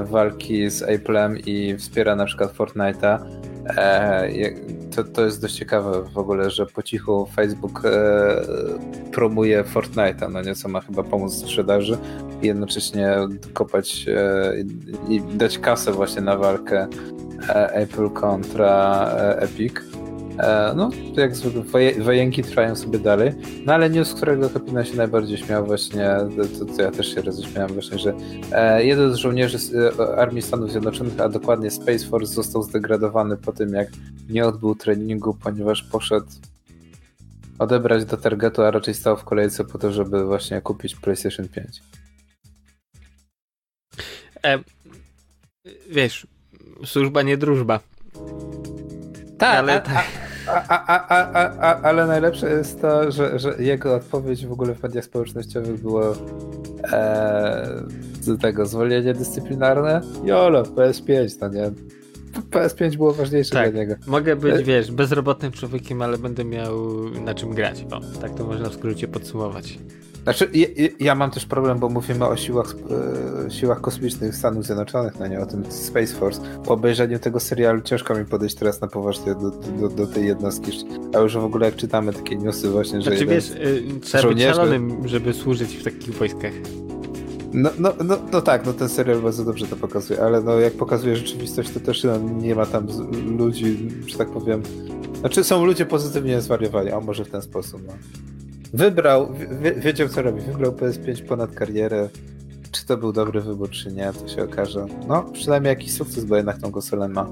walki z Apple'em i wspiera na przykład Fortnite'a. To jest dość ciekawe w ogóle, że po cichu Facebook promuje Fortnite'a, no nie, co ma chyba pomóc w sprzedaży i jednocześnie kopać i dać kasę właśnie na walkę Apple kontra Epic. No, to jak zwykle wojenki trwają sobie dalej. No ale news, którego Kopina się najbardziej śmiał właśnie, to ja też się roześmiałem właśnie, że jeden z żołnierzy Armii Stanów Zjednoczonych, a dokładnie Space Force, został zdegradowany po tym, jak nie odbył treningu, ponieważ poszedł odebrać do Targetu, a raczej stał w kolejce po to, żeby właśnie kupić PlayStation 5. Wiesz, służba nie drużba. Tak, ale najlepsze jest to, że jego odpowiedź w ogóle w mediach społecznościowych było zwolnienie dyscyplinarne. Jolo, PS5, no nie? PS5 było ważniejsze tak, dla niego. Mogę być, wiesz, bezrobotnym człowiekiem, ale będę miał na czym grać. O, tak to można w skrócie podsumować. Znaczy, ja mam też problem, bo mówimy o siłach kosmicznych Stanów Zjednoczonych, no nie, o tym Space Force. Po obejrzeniu tego serialu ciężko mi podejść teraz na poważnie do tej jednostki, a już w ogóle jak czytamy takie newsy właśnie, że... Znaczy wiesz, trzeba być szalonym, żeby służyć w takich wojskach. No tak, no ten serial bardzo dobrze to pokazuje, ale no jak pokazuje rzeczywistość, to też nie ma tam ludzi, że tak powiem... Znaczy są ludzie pozytywnie zwariowani, a może w ten sposób, no. Wiedział co robi, wybrał PS5 ponad karierę, czy to był dobry wybór, czy nie, to się okaże. No, przynajmniej jakiś sukces, bo jednak tą konsolę ma,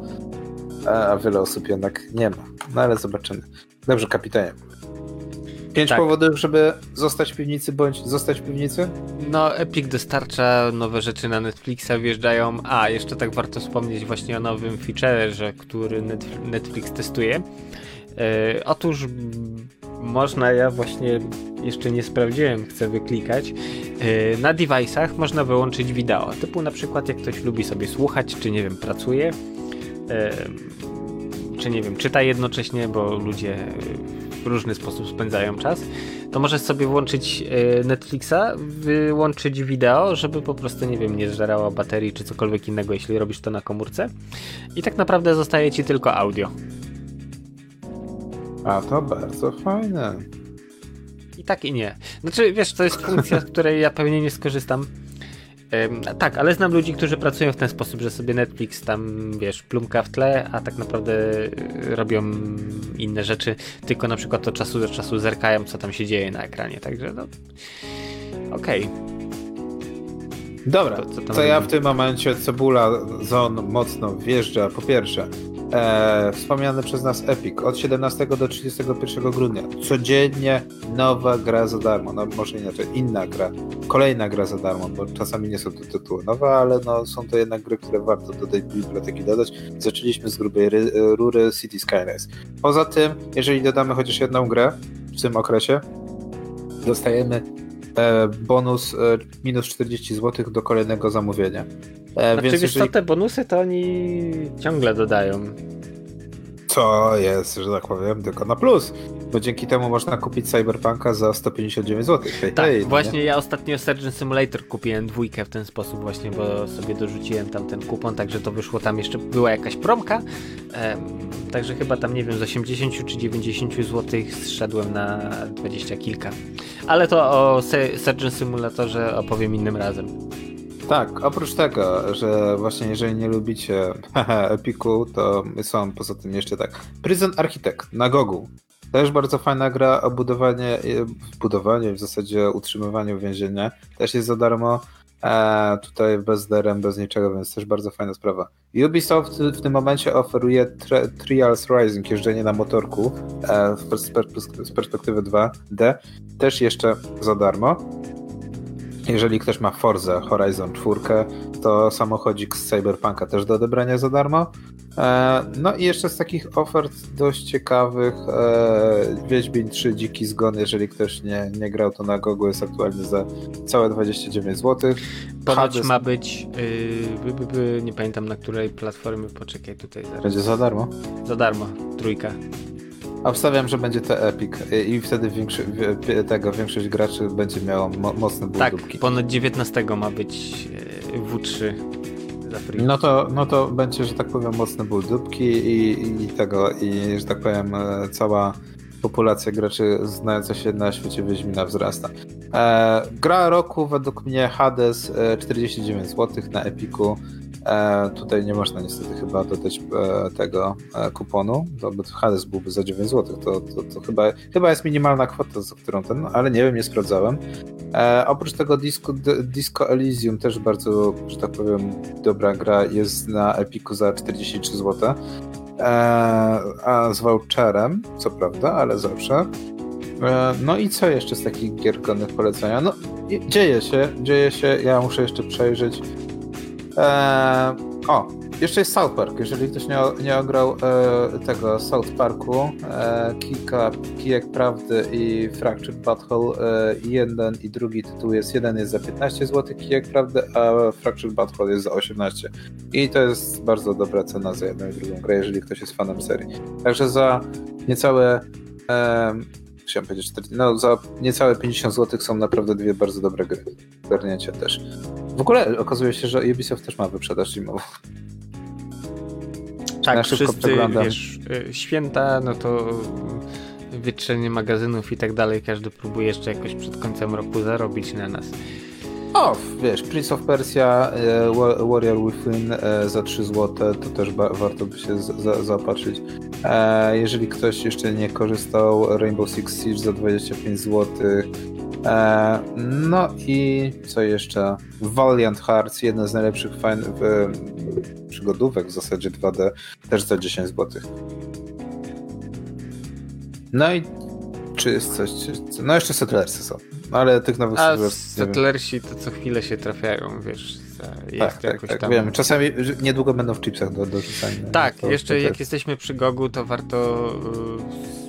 a wiele osób jednak nie ma. No ale zobaczymy. Dobrze, kapitanie. 5 powodów, żeby zostać w piwnicy, bądź zostać w piwnicy? No, Epic dostarcza nowe rzeczy na Netflixa, wjeżdżają, a jeszcze tak warto wspomnieć właśnie o nowym featureze, który Netflix testuje. Otóż można, ja właśnie jeszcze nie sprawdziłem, chcę wyklikać, na device'ach można wyłączyć wideo, typu na przykład jak ktoś lubi sobie słuchać, czy nie wiem, pracuje, czy nie wiem, czyta jednocześnie, bo ludzie w różny sposób spędzają czas, to możesz sobie włączyć Netflixa, wyłączyć wideo, żeby po prostu, nie wiem, nie zżerała baterii, czy cokolwiek innego, jeśli robisz to na komórce i tak naprawdę zostaje ci tylko audio. A to bardzo fajne. I tak i nie. Znaczy wiesz, to jest funkcja, z której ja pewnie nie skorzystam. Tak, ale znam ludzi, którzy pracują w ten sposób, że sobie Netflix tam, wiesz, plumka w tle, a tak naprawdę robią inne rzeczy, tylko na przykład od czasu do czasu zerkają, co tam się dzieje na ekranie, także no... Okej. Dobra, to ja w tym momencie Cebula Zon mocno wjeżdża. Po pierwsze, wspomniany przez nas Epic od 17 do 31 grudnia codziennie nowa gra za darmo, no może inaczej, inna gra, kolejna gra za darmo, bo czasami nie są to tytuły nowe, ale no są to jednak gry, które warto do tej biblioteki dodać. Zaczęliśmy z grubej rury City Skylines. Poza tym, jeżeli dodamy chociaż jedną grę w tym okresie, dostajemy bonus minus 40 zł do kolejnego zamówienia. Znaczy wiesz co, te bonusy to oni ciągle dodają. Co jest, że tak powiem, tylko na plus, bo dzięki temu można kupić Cyberpunka za 159 zł. Właśnie ja ostatnio Surgeon Simulator kupiłem 2 w ten sposób właśnie, bo sobie dorzuciłem tam ten kupon, także to wyszło tam, jeszcze była jakaś promka, także chyba tam, nie wiem, z 80 czy 90 zł zszedłem na 20 kilka. Ale to o Surgeon Simulatorze opowiem innym razem. Tak, oprócz tego, że właśnie jeżeli nie lubicie Epiku, to są poza tym jeszcze tak. Prison Architect na Gogu. Też bardzo fajna gra o budowaniu, w zasadzie utrzymywaniu więzienia. Też jest za darmo. Tutaj bez DRM, bez niczego, więc też bardzo fajna sprawa. Ubisoft w tym momencie oferuje Trials Rising, jeżdżenie na motorku z perspektywy 2D. Też jeszcze za darmo. Jeżeli ktoś ma Forza Horizon 4, to samochodzik z Cyberpunka też do odebrania za darmo. No i jeszcze z takich ofert dość ciekawych Wiedźmin 3 Dziki Zgon, jeżeli ktoś nie grał, to na Gogu jest aktualnie za całe 29 zł. Ponoć ma być, nie pamiętam na której platformie, poczekaj tutaj zaraz. Będzie za darmo? Za darmo, 3. Obstawiam, że będzie to Epic i wtedy większość graczy będzie miało mocne budówki. Tak, ponad 19 ma być W3 za free. No to będzie, że tak powiem, mocne budówki i że tak powiem, cała populacja graczy znająca się na świecie Wiedźmina wzrasta. Gra roku według mnie Hades, 49 zł na Epiku. Tutaj nie można niestety chyba dodać tego kuponu, bo Hades byłby za 9 zł, to chyba jest minimalna kwota, za którą ten, ale nie wiem, nie sprawdzałem. Oprócz tego Disco Elysium, też bardzo, że tak powiem, dobra gra, jest na Epiku za 43 zł, a z voucherem, co prawda, ale zawsze. No i co jeszcze z takich gier godnych polecenia? No, dzieje się, ja muszę jeszcze przejrzeć. Jeszcze jest South Park. Jeżeli ktoś nie ograł tego South Parku, Kijek Prawdy i Fractured Butthole, jeden i drugi tytuł jest, jeden jest za 15 zł Kijek Prawdy, a Fractured Butthole jest za 18. I to jest bardzo dobra cena za jedną i drugą grę, jeżeli ktoś jest fanem serii. Także za niecałe... chciałem powiedzieć, za niecałe 50 zł są naprawdę dwie bardzo dobre gry. Garnięcie też. W ogóle okazuje się, że Ubisoft też ma wyprzedaż zimową. Tak, wszyscy, wiesz, święta, no to wietrzenie magazynów i tak dalej, każdy próbuje jeszcze jakoś przed końcem roku zarobić na nas. Wiesz, Prince of Persia, Warrior Within za 3 zł, to też warto by się zaopatrzyć. Jeżeli ktoś jeszcze nie korzystał, Rainbow Six Siege za 25 zł. No i co jeszcze? Valiant Hearts, jedna z najlepszych przygodówek w zasadzie 2D, też za 10 zł. No i czy jest coś? No jeszcze Settlersy są. Ale tych nowych Settlersi to co chwilę się trafiają, wiesz, jest tak, jakoś tak, tam... Wiem. Czasami niedługo będą w chipsach do rzucania. Tak, to, jeszcze to jak jest... jesteśmy przy Gogu, to warto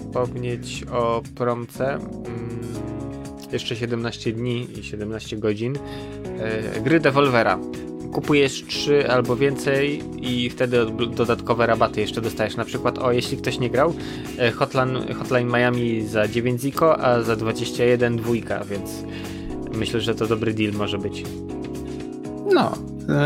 wspomnieć o promce. Jeszcze 17 dni i 17 godzin. Gry Devolvera. Kupujesz 3 albo więcej i wtedy dodatkowe rabaty jeszcze dostajesz. Na przykład, jeśli ktoś nie grał, Hotline Miami za 9 ziko, a za 21 dwójka, więc myślę, że to dobry deal może być. No,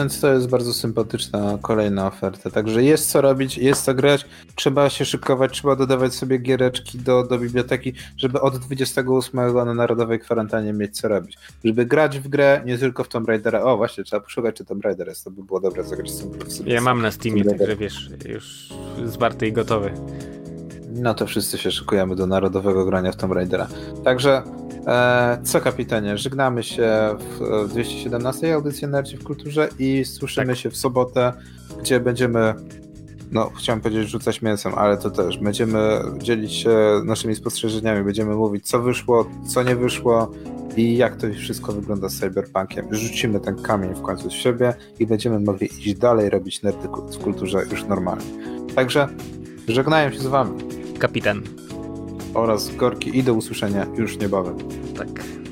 więc to jest bardzo sympatyczna kolejna oferta. Także jest co robić, jest co grać, trzeba się szykować, trzeba dodawać sobie giereczki do biblioteki, żeby od 28 na Narodowej Kwarantannie mieć co robić. Żeby grać w grę, nie tylko w Tomb Raidera. Właśnie, trzeba poszukać, czy Tomb Raider jest, to by było dobre zagrać. Ja mam na Steamie, także wiesz, już zwarty i gotowy. No to wszyscy się szykujemy do narodowego grania w Tomb Raidera. Także... co, kapitanie, żegnamy się w 217 audycji Energy w Kulturze i słyszymy się w sobotę, gdzie będziemy, chciałem powiedzieć, rzucać mięsem, ale to też będziemy dzielić się naszymi spostrzeżeniami, będziemy mówić, co wyszło, co nie wyszło i jak to wszystko wygląda z Cyberpunkiem. Rzucimy ten kamień w końcu z siebie i będziemy mogli iść dalej, robić nerdy w kulturze już normalnie. Także żegnają się z wami kapitan oraz Gorki i do usłyszenia już niebawem. Tak.